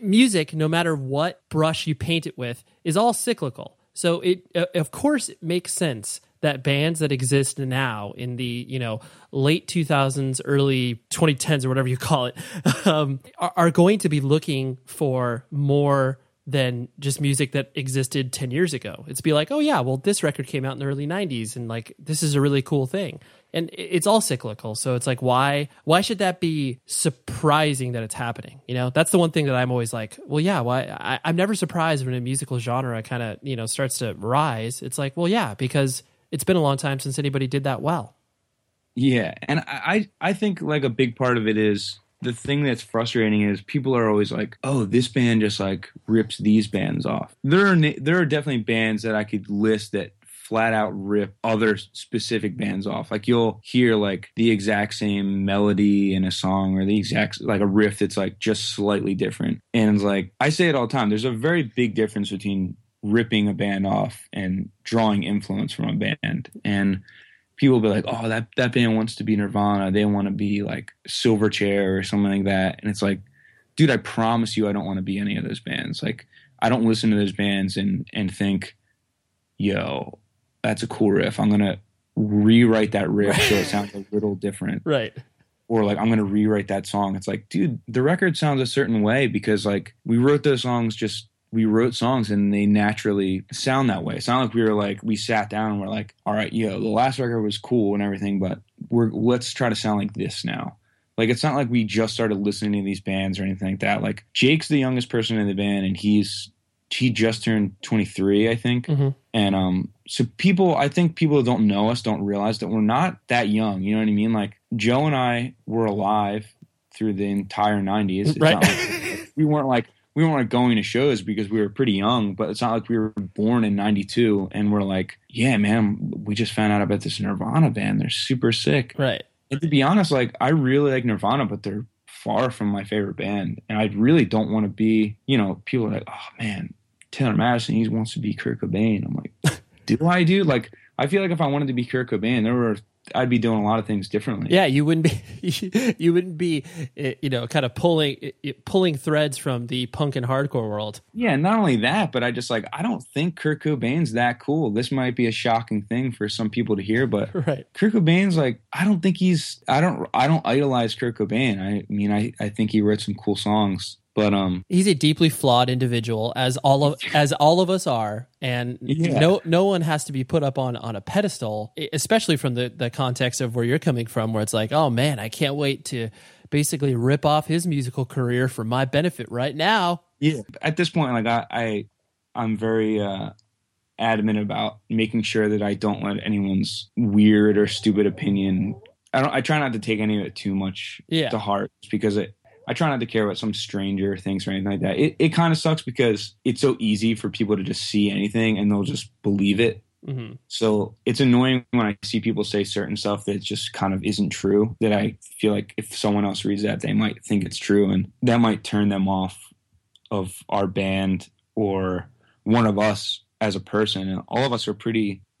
music, no matter what brush you paint it with, is all cyclical. So it, of course, it makes sense that bands that exist now in the, you know, late 2000s, early 2010s, or whatever you call it, are going to be looking for more than just music that existed 10 years ago. It's be like, oh yeah, well, this record came out in the early 90s and like, this is a really cool thing. And it's all cyclical. So it's like, why should that be surprising that it's happening? You know, that's the one thing that I'm always like, well, yeah, I'm never surprised when a musical genre kind of, you know, starts to rise. It's like, well, yeah, because it's been a long time since anybody did that well. Yeah. And I think like a big part of it is, the thing that's frustrating is people are always like, oh, this band just like rips these bands off. There are definitely bands that I could list that flat out rip other specific bands off. Like you'll hear like the exact same melody in a song or the exact like a riff that's like just slightly different. And like I say it all the time, there's a very big difference between ripping a band off and drawing influence from a band. And people be like, oh, that band wants to be Nirvana. They want to be like Silverchair or something like that. And it's like, dude, I promise you I don't want to be any of those bands. Like, I don't listen to those bands and think, yo, that's a cool riff. I'm going to rewrite that riff so it sounds a little different. Right. Or like, I'm going to rewrite that song. It's like, dude, the record sounds a certain way because like we wrote songs and they naturally sound that way. It's not like we sat down and we're like, all right, yo, the last record was cool and everything, but let's try to sound like this now. Like, it's not like we just started listening to these bands or anything like that. Like, Jake's the youngest person in the band and he just turned 23, I think. Mm-hmm. And so people that don't know us don't realize that we're not that young. You know what I mean? Like, Joe and I were alive through the entire 90s. It's right. Not like, we weren't going to shows because we were pretty young, but it's not like we were born in 92 and we're like, yeah, man, we just found out about this Nirvana band. They're super sick. Right. And to be honest, like, I really like Nirvana, but they're far from my favorite band. And I really don't want to be, you know, people are like, oh man, Taylor Madison, he wants to be Kurt Cobain. I'm like, do I do? Like, I feel like if I wanted to be Kurt Cobain, I'd be doing a lot of things differently. Yeah, you wouldn't be, you know, kind of pulling threads from the punk and hardcore world. Yeah, not only that, but I just like, I don't think Kurt Cobain's that cool. This might be a shocking thing for some people to hear, but right. Kurt Cobain's like, I don't idolize Kurt Cobain. I mean, I think he wrote some cool songs. But he's a deeply flawed individual, as all of us are, and yeah. no one has to be put up on a pedestal, especially from the context of where you're coming from, where it's like, oh man, I can't wait to basically rip off his musical career for my benefit right now. Yeah, at this point, like I'm very adamant about making sure that I don't let anyone's weird or stupid opinion. I try not to take any of it too much to heart because I try not to care what some stranger thinks or anything like that. It kind of sucks because it's so easy for people to just see anything and they'll just believe it. Mm-hmm. So it's annoying when I see people say certain stuff that just kind of isn't true, that I feel like if someone else reads that, they might think it's true. And that might turn them off of our band or one of us as a person. And all of us are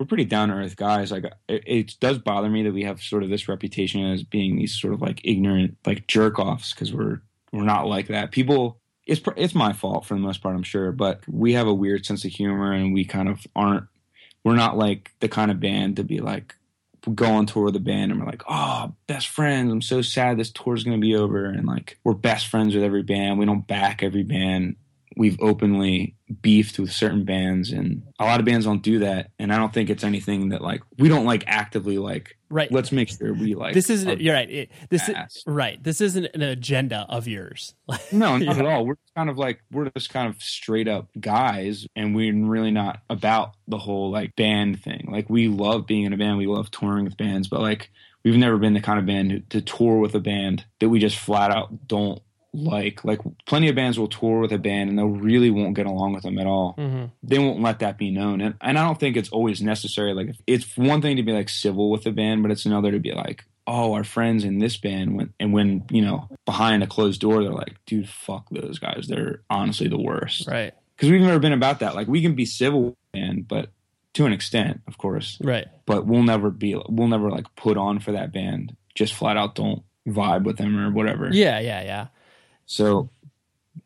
we're pretty down to earth guys. Like, it does bother me that we have sort of this reputation as being these sort of like ignorant, like jerk offs. 'Cause we're not like that. People, it's my fault for the most part, I'm sure, but we have a weird sense of humor and we kind of we're not like the kind of band to be like, go on tour with a band and we're like, oh, best friends, I'm so sad this tour's going to be over. And like, we're best friends with every band. We don't back every band. We've openly beefed with certain bands, and a lot of bands don't do that. And I don't think it's anything that like we don't like actively like. Right. Let's make sure we like. This isn't. You're right. This isn't an agenda of yours. No, not at all. We're just kind of straight up guys, and we're really not about the whole like band thing. Like, we love being in a band. We love touring with bands, but like we've never been the kind of band to tour with a band that we just flat out don't. Like plenty of bands will tour with a band and they really won't get along with them at all. Mm-hmm. They won't let that be known. And I don't think it's always necessary. Like, it's one thing to be like civil with a band, but it's another to be like, oh, our friends in this band when, you know, behind a closed door, they're like, dude, fuck those guys. They're honestly the worst. Right. 'Cause we've never been about that. Like, we can be civil with a band, but to an extent, of course. Right. But we'll never like put on for that band. Just flat out don't vibe with them or whatever. Yeah. So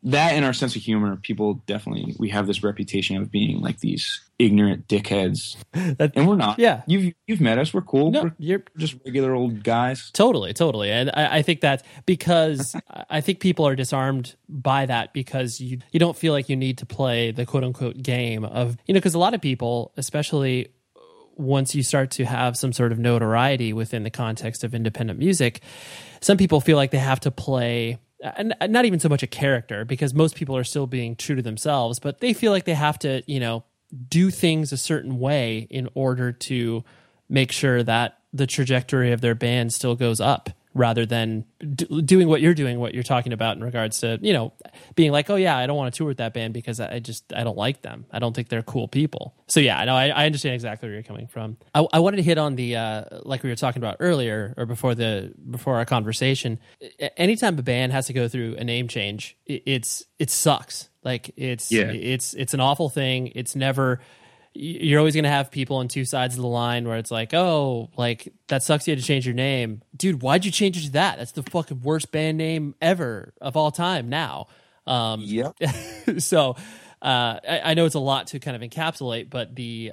that, in our sense of humor, people definitely, we have this reputation of being like these ignorant dickheads, and we're not. Yeah, you've met us. We're cool. No, you're just regular old guys. Totally. And I think that's because I think people are disarmed by that because you don't feel like you need to play the quote unquote game of, you know, because a lot of people, especially once you start to have some sort of notoriety within the context of independent music, some people feel like they have to play. And not even so much a character, because most people are still being true to themselves, but they feel like they have to, you know, do things a certain way in order to make sure that the trajectory of their band still goes up, rather than doing what you're talking about in regards to, you know, being like, oh yeah, I don't want to tour with that band because I don't like them. I don't think they're cool people. So yeah, no, I understand exactly where you're coming from. I wanted to hit on the, like we were talking about earlier or before our conversation, anytime a band has to go through a name change, it sucks. Like it's an awful thing. It's never, you're always going to have people on two sides of the line where it's like, oh, like, that sucks you had to change your name. Dude, why'd you change it to that? That's the fucking worst band name ever of all time now. Yeah. So I know it's a lot to kind of encapsulate, but the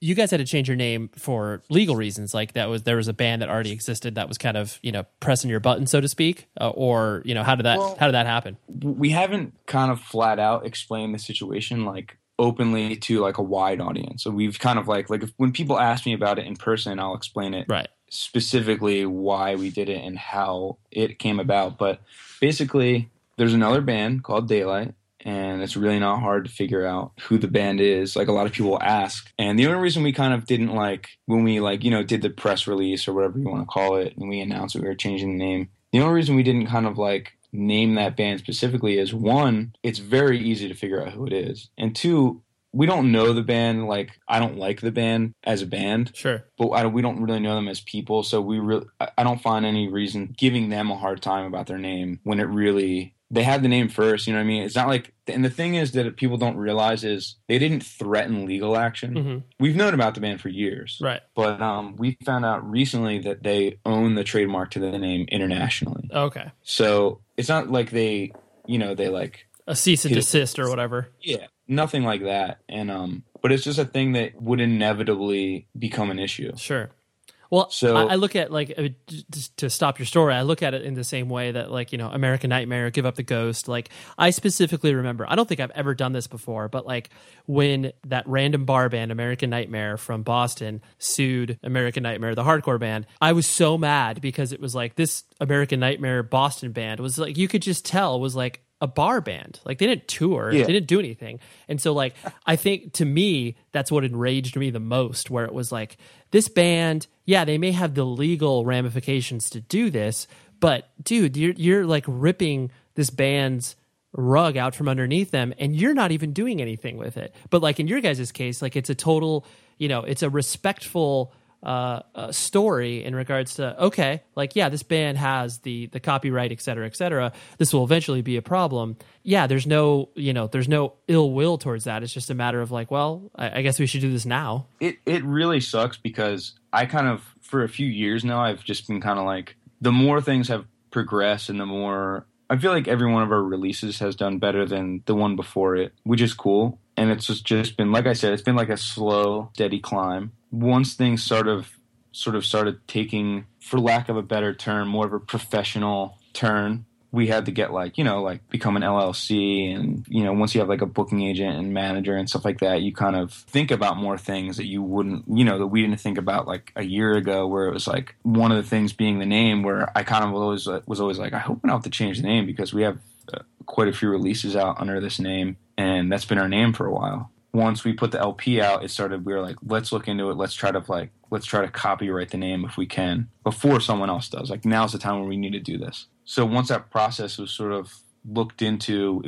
you guys had to change your name for legal reasons. Like, that was, there was a band that already existed that was kind of, you know, pressing your button, so to speak, or, you know, how did that happen? We haven't kind of flat out explained the situation, like, openly to like a wide audience. So we've kind of like if, when people ask me about it in person, I'll explain it right, specifically why we did it and how it came about. But basically, there's another band called Daylight, and it's really not hard to figure out who the band is. Like, a lot of people ask. And the only reason we kind of didn't, like, when we, like, you know, did the press release or whatever you want to call it, and we announced that we were changing the name, the only reason we didn't kind of like name that band specifically is, one, it's very easy to figure out who it is, and two, we don't know the band. Like, I don't like the band as a band. Sure. But we don't really know them as people, so I don't find any reason giving them a hard time about their name when it really, they had the name first, you know what I mean? It's not like, and the thing is that people don't realize is they didn't threaten legal action. Mm-hmm. We've known about the band for years. Right. But we found out recently that they own the trademark to the name internationally. Okay. So it's not like they, you know, they like a cease and desist or whatever. Yeah. Nothing like that. And but it's just a thing that would inevitably become an issue. Sure. Well, so, I look at, like, to stop your story, I look at it in the same way that, like, you know, American Nightmare, Give Up the Ghost. Like, I specifically remember, I don't think I've ever done this before, but, like, when that random bar band, American Nightmare from Boston, sued American Nightmare, the hardcore band, I was so mad because it was like, this American Nightmare Boston band was like, you could just tell was like a bar band. Like, they didn't tour, yeah, they didn't do anything. And so, like, I think to me, that's what enraged me the most, where it was like, this band, yeah, they may have the legal ramifications to do this, but dude, you're like ripping this band's rug out from underneath them, and you're not even doing anything with it. But like in your guys' case, like, it's a total, you know, it's a respectful story in regards to, okay, like, yeah, this band has the copyright, et cetera, et cetera. This will eventually be a problem. Yeah, there's no, you know, there's no ill will towards that. It's just a matter of like, well, I guess we should do this now. It really sucks because I kind of, for a few years now, I've just been kind of like, the more things have progressed and the more, I feel like every one of our releases has done better than the one before it, which is cool. And it's just been, like I said, it's been like a slow, steady climb. Once things sort of started taking, for lack of a better term, more of a professional turn, we had to get like, you know, like become an LLC. And, you know, once you have like a booking agent and manager and stuff like that, you kind of think about more things that you wouldn't, you know, that we didn't think about like a year ago, where it was like one of the things being the name, where I kind of was always like, I hope I don't have to change the name, because we have quite a few releases out under this name, and that's been our name for a while. Once we put the LP out, we were like, let's look into it. Let's try to copyright the name if we can before someone else does. Like, now's the time where we need to do this. So once that process was sort of looked into,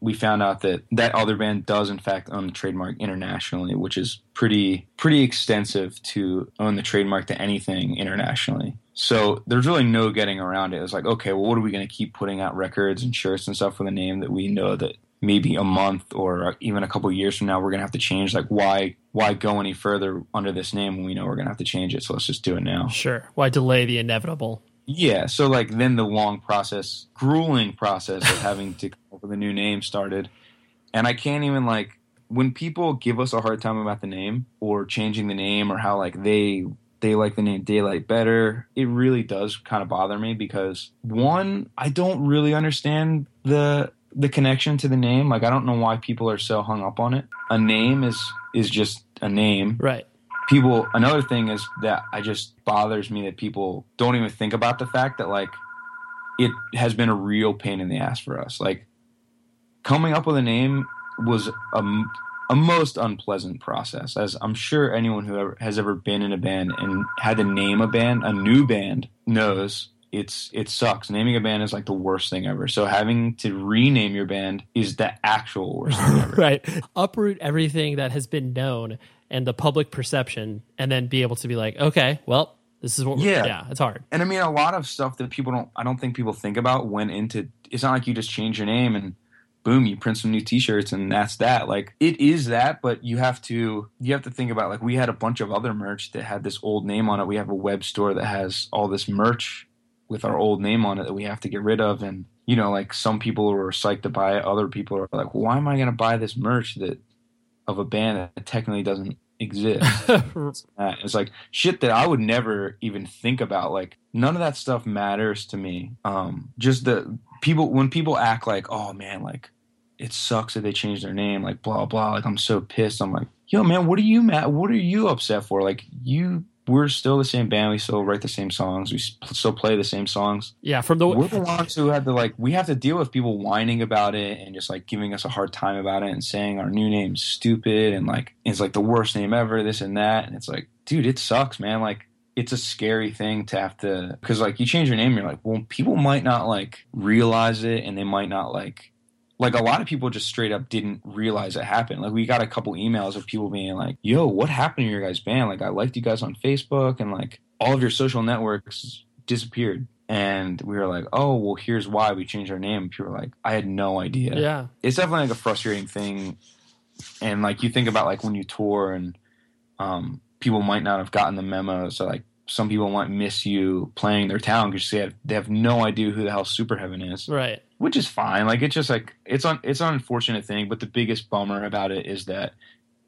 we found out that other band does in fact own the trademark internationally, which is pretty extensive to own the trademark to anything internationally. So there's really no getting around it. It's like, okay, well, what are we going to keep putting out records and shirts and stuff with a name that we know that maybe a month or even a couple of years from now we're going to have to change? Like, why go any further under this name when we know we're going to have to change it? So let's just do it now. Sure. Why delay the inevitable? Yeah. So like then the long process, grueling process of having to come up with a new name started. And I can't even, like, when people give us a hard time about the name or changing the name or how like they like the name Daylight better, it really does kind of bother me because, one, I don't really understand the connection to the name. Like, I don't know why people are so hung up on it. A name is just a name. Right. People, another thing is that I just bothers me that people don't even think about the fact that, like, it has been a real pain in the ass for us. Like, coming up with a name was a most unpleasant process, as I'm sure anyone who has ever been in a band and had to name a band, a new band, knows. It sucks. Naming a band is like the worst thing ever. So having to rename your band is the actual worst thing ever. Right. Uproot everything that has been known and the public perception, and then be able to be like, okay, well, this is what we're, yeah, it's hard. And I mean, a lot of stuff that I don't think people think about went into, it's not like you just change your name and boom, you print some new T-shirts and that's that. Like, it is that, but you have to think about, like, we had a bunch of other merch that had this old name on it. We have a web store that has all this merch with our old name on it that we have to get rid of. And, you know, like, some people were psyched to buy it. Other people are like, why am I going to buy this merch that of a band that technically doesn't exist? It's like shit that I would never even think about. Like, none of that stuff matters to me. Just the people, when people act like, oh man, like it sucks that they changed their name, like blah blah, like I'm so pissed. I'm like, yo man, what are you upset for? Like, we're still the same band. We still write the same songs. We still play the same songs. Yeah, we're the ones who had to, like, we have to deal with people whining about it and just like giving us a hard time about it and saying our new name's stupid and like it's like the worst name ever, this and that. And it's like, dude, it sucks, man. Like, it's a scary thing to have to, because like you change your name, you're like, well, people might not like realize it, and they might not like a lot of people just straight up didn't realize it happened. Like, we got a couple emails of people being like, yo, what happened to your guys' band? Like, I liked you guys on Facebook, and like all of your social networks disappeared. And we were like, oh, well, here's why we changed our name. People were like, I had no idea. Yeah. It's definitely like a frustrating thing. And like, you think about like when you tour and people might not have gotten the memo. So like, some people might miss you playing their town because they have no idea who the hell Superheaven is. Right. Which is fine. Like, it's just like, it's an unfortunate thing, but the biggest bummer about it is that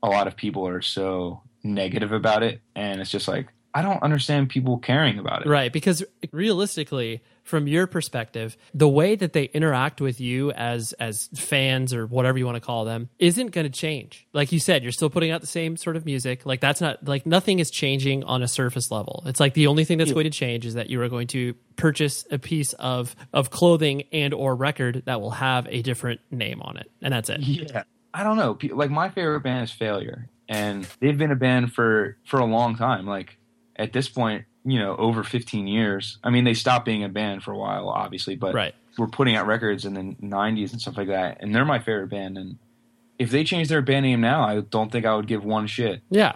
a lot of people are so negative about it. And it's just like, I don't understand people caring about it. Right. Because realistically, from your perspective, the way that they interact with you as fans or whatever you want to call them isn't going to change. Like you said, you're still putting out the same sort of music. Like, that's not, like, nothing is changing on a surface level. It's like the only thing that's going to change is that you are going to purchase a piece of clothing and or record that will have a different name on it. And that's it. Yeah. I don't know. Like, my favorite band is Failure, and they've been a band for a long time. Like, at this point, you know, over 15 years. I mean, they stopped being a band for a while, obviously, but we're putting out records in the 90s and stuff like that, and they're my favorite band. And if they changed their band name now, I don't think I would give one shit. Yeah.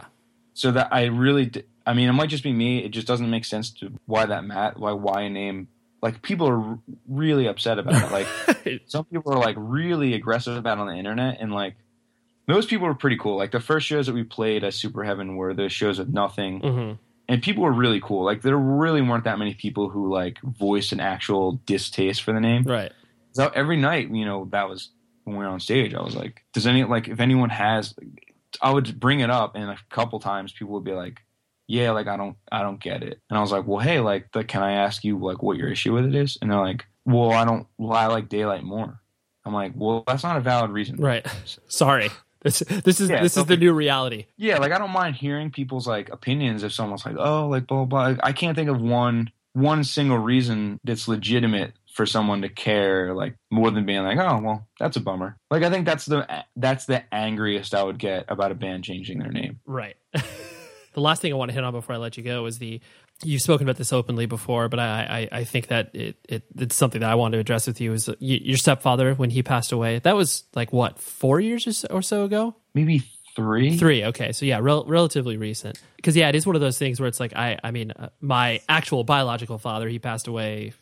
So that I mean, it might just be me. It just doesn't make sense to why a name. Like, people are really upset about it. Like, some people are like really aggressive about it on the internet, and like, those people were pretty cool. Like, the first shows that we played at Superheaven were the shows with nothing. Mm-hmm. And people were really cool. Like, there really weren't that many people who like voiced an actual distaste for the name. Right. So every night, you know, that was when we were on stage, I was like, if anyone has, I would bring it up, and a couple times people would be like, yeah, like I don't get it. And I was like, well, hey, like, can I ask you like what your issue with it is? And they're like, well, I like Daylight more. I'm like, well, that's not a valid reason. Right. Sorry. This is the new reality. Yeah, like, I don't mind hearing people's like opinions if someone's like, oh, like blah blah. I can't think of one single reason that's legitimate for someone to care, like, more than being like, oh, well, that's a bummer. Like, I think that's the angriest I would get about a band changing their name. Right. The last thing I want to hit on before I let you go is you've spoken about this openly before, but I think that it's something that I wanted to address with you, is your stepfather, when he passed away. That was like, what, 4 years or so ago? Maybe three. Okay. So yeah, relatively recent. Because yeah, it is one of those things where it's like, I mean, my actual biological father, he passed away,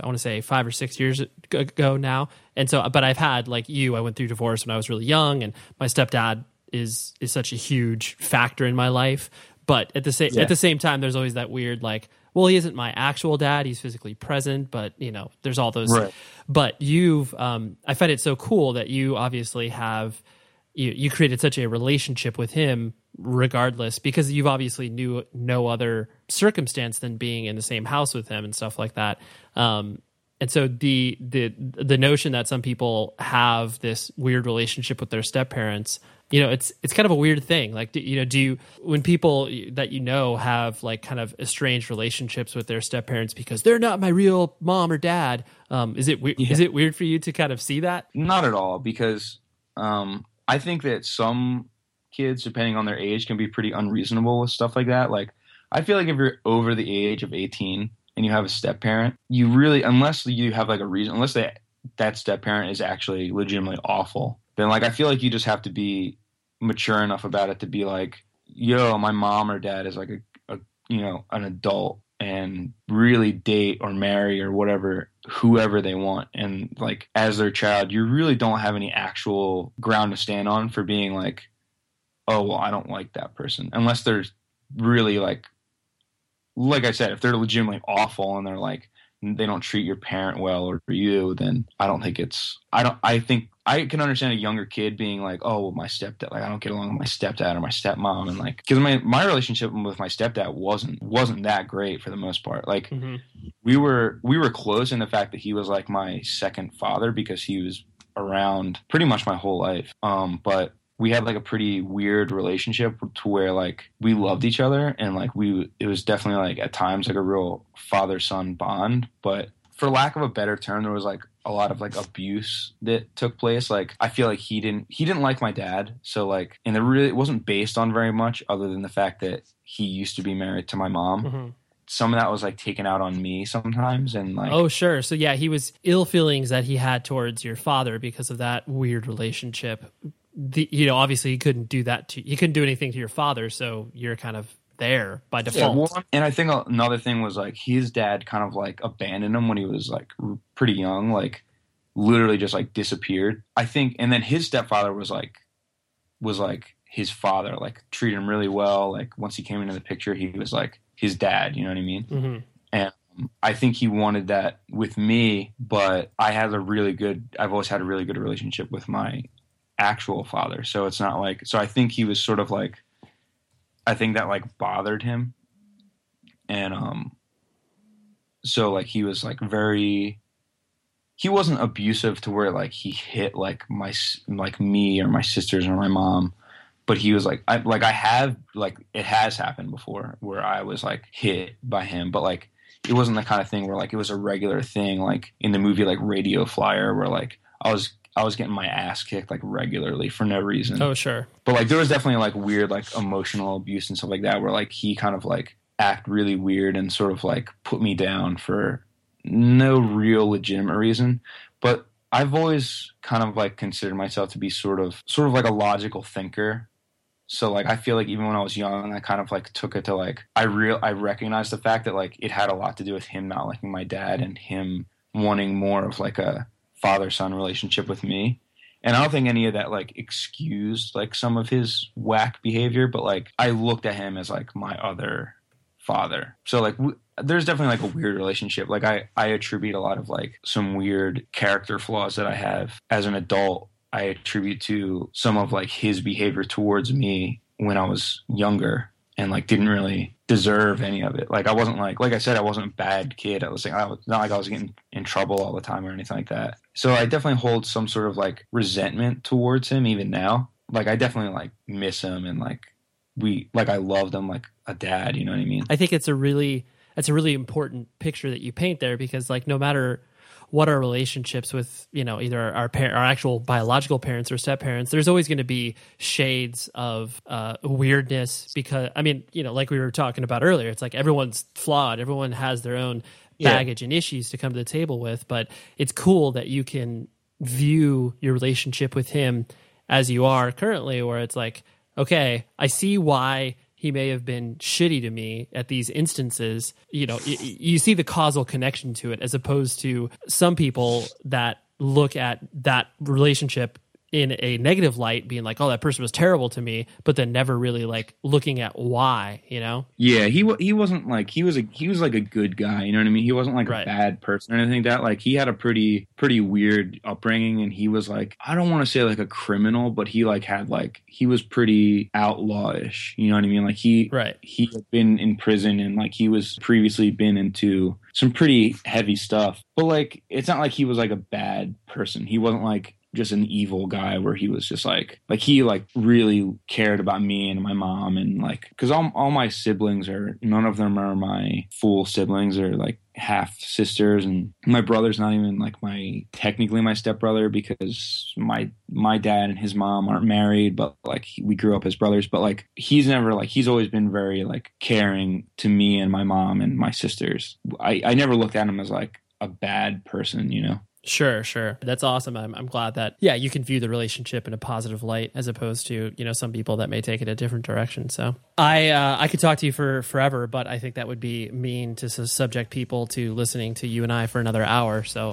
I want to say 5 or 6 years ago now. And so, but I've had, like you, I went through divorce when I was really young, and my stepdad is such a huge factor in my life. But at the same time, there's always that weird, like, well, he isn't my actual dad. He's physically present, but, you know, there's all those. Right. But I find it so cool that you obviously you created such a relationship with him regardless, because you've obviously knew no other circumstance than being in the same house with him and stuff like that. And so the notion that some people have this weird relationship with their step-parents, you know, it's kind of a weird thing. Like, when people that you know have like kind of estranged relationships with their step-parents because they're not my real mom or dad, is it weird for you to kind of see that? Not at all, because I think that some kids, depending on their age, can be pretty unreasonable with stuff like that. Like, I feel like if you're over the age of 18 and you have a step-parent, you really, unless you have like a reason, unless that step-parent is actually legitimately awful, then, like, I feel like you just have to be mature enough about it to be like, yo, my mom or dad is like an adult, and really date or marry or whatever whoever they want. And like, as their child, you really don't have any actual ground to stand on for being like, oh, well, I don't like that person, unless they're really like I said, if they're legitimately awful and they're like, they don't treat your parent well or you, then I don't think it's, I think I can understand a younger kid being like, oh, well, my stepdad, like I don't get along with my stepdad or my stepmom. And like, cause my relationship with my stepdad wasn't that great for the most part. Like we were close in the fact that he was like my second father because he was around pretty much my whole life. But we had like a pretty weird relationship to where like we loved each other and like it was definitely like at times like a real father-son bond. But for lack of a better term, there was like a lot of like abuse that took place. Like I feel like he didn't like my dad. So like, and it wasn't based on very much other than the fact that he used to be married to my mom. Mm-hmm. Some of that was like taken out on me sometimes. And like, oh, sure. So yeah, he was ill feelings that he had towards your father because of that weird relationship. You know, obviously he couldn't do anything to your father, so you're kind of there by default. Yeah, well, and I think another thing was like his dad kind of like abandoned him when he was like pretty young, like literally just like disappeared, I think. And then his stepfather was like his father, like treated him really well. Like once he came into the picture, he was like his dad, you know what I mean? Mm-hmm. And I think he wanted that with me, but I've always had a really good relationship with my actual father, so it's not like, so I think he was sort of like, I think that like bothered him. And so like he was like he wasn't abusive to where like he hit like me or my sisters or my mom, but he was like, it has happened before where I was like hit by him, but like it wasn't the kind of thing where like it was a regular thing, like in the movie like Radio Flyer, where like I was getting my ass kicked like regularly for no reason. Oh, sure. But like there was definitely like weird like emotional abuse and stuff like that where like he kind of like acted really weird and sort of like put me down for no real legitimate reason. But I've always kind of like considered myself to be sort of like a logical thinker. So like I feel like even when I was young, I kind of like took it to like I recognized the fact that like it had a lot to do with him not liking my dad and him wanting more of like a father-son relationship with me. And I don't think any of that like excused like some of his whack behavior, but like I looked at him as like my other father. So like there's definitely like a weird relationship. Like I attribute a lot of like some weird character flaws that I have as an adult. I attribute to some of like his behavior towards me when I was younger and like didn't really deserve any of it. Like I wasn't like I said, I wasn't a bad kid. I was like, not like I was getting in trouble all the time or anything like that. So I definitely hold some sort of like resentment towards him even now. Like I definitely like miss him and like I loved him like a dad, you know what I mean? I think it's a really important picture that you paint there, because like no matter what our relationships with, you know, either our actual biological parents or step parents, there's always going to be shades of weirdness, because I mean, you know, like we were talking about earlier, it's like everyone's flawed, everyone has their own baggage and issues to come to the table with, but it's cool that you can view your relationship with him as you are currently, where it's like, okay, I see why he may have been shitty to me at these instances. You know, you see the causal connection to it, as opposed to some people that look at that relationship in a negative light, being like, oh, that person was terrible to me, but then never really like looking at why, you know? Yeah, he wasn't like, he was like a good guy, you know what I mean? He wasn't like a bad person or anything like that. Like he had a pretty weird upbringing, and he was like, I don't want to say like a criminal, but he like had like, he was pretty outlawish, you know what I mean? Like he had been in prison, and like he was previously been into some pretty heavy stuff, but like it's not like he was like a bad person. He wasn't like just an evil guy where he was just like he like really cared about me and my mom, and like because all my siblings are, none of them are my full siblings, or like half sisters, and my brother's not even like technically my stepbrother, because my dad and his mom aren't married, but like we grew up as brothers. But like he's never like, he's always been very like caring to me and my mom and my sisters. I never looked at him as like a bad person, you know? Sure. That's awesome. I'm glad that, yeah, you can view the relationship in a positive light as opposed to, you know, some people that may take it a different direction. So I could talk to you for forever, but I think that would be mean to subject people to listening to you and I for another hour. So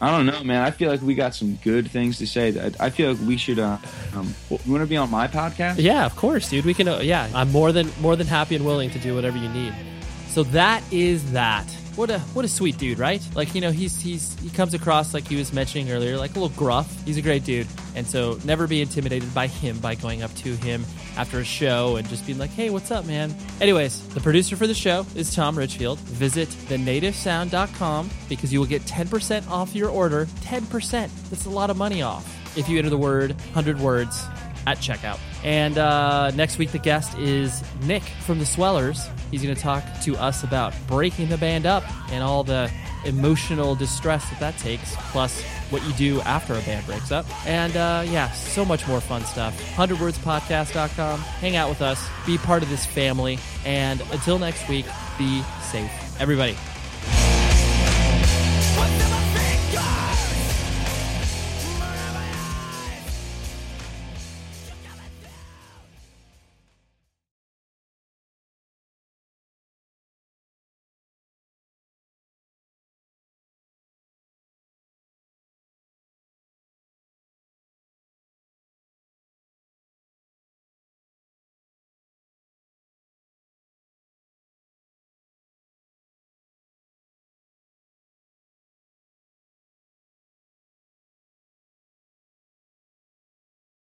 I don't know, man. I feel like we got some good things to say. I feel like we should, you want to be on my podcast? Yeah, of course, dude. We can. I'm more than happy and willing to do whatever you need. So that is that. What a sweet dude, right? Like, you know, he comes across, like he was mentioning earlier, like a little gruff. He's a great dude. And so never be intimidated by him by going up to him after a show and just being like, hey, what's up, man? Anyways, the producer for the show is Tom Richfield. Visit thenativesound.com because you will get 10% off your order. 10%. That's a lot of money off if you enter the word 100 words at checkout. And next week, the guest is Nick from The Swellers. He's going to talk to us about breaking the band up and all the emotional distress that takes, plus what you do after a band breaks up. And so much more fun stuff. 100wordspodcast.com. Hang out with us. Be part of this family. And until next week, be safe, everybody.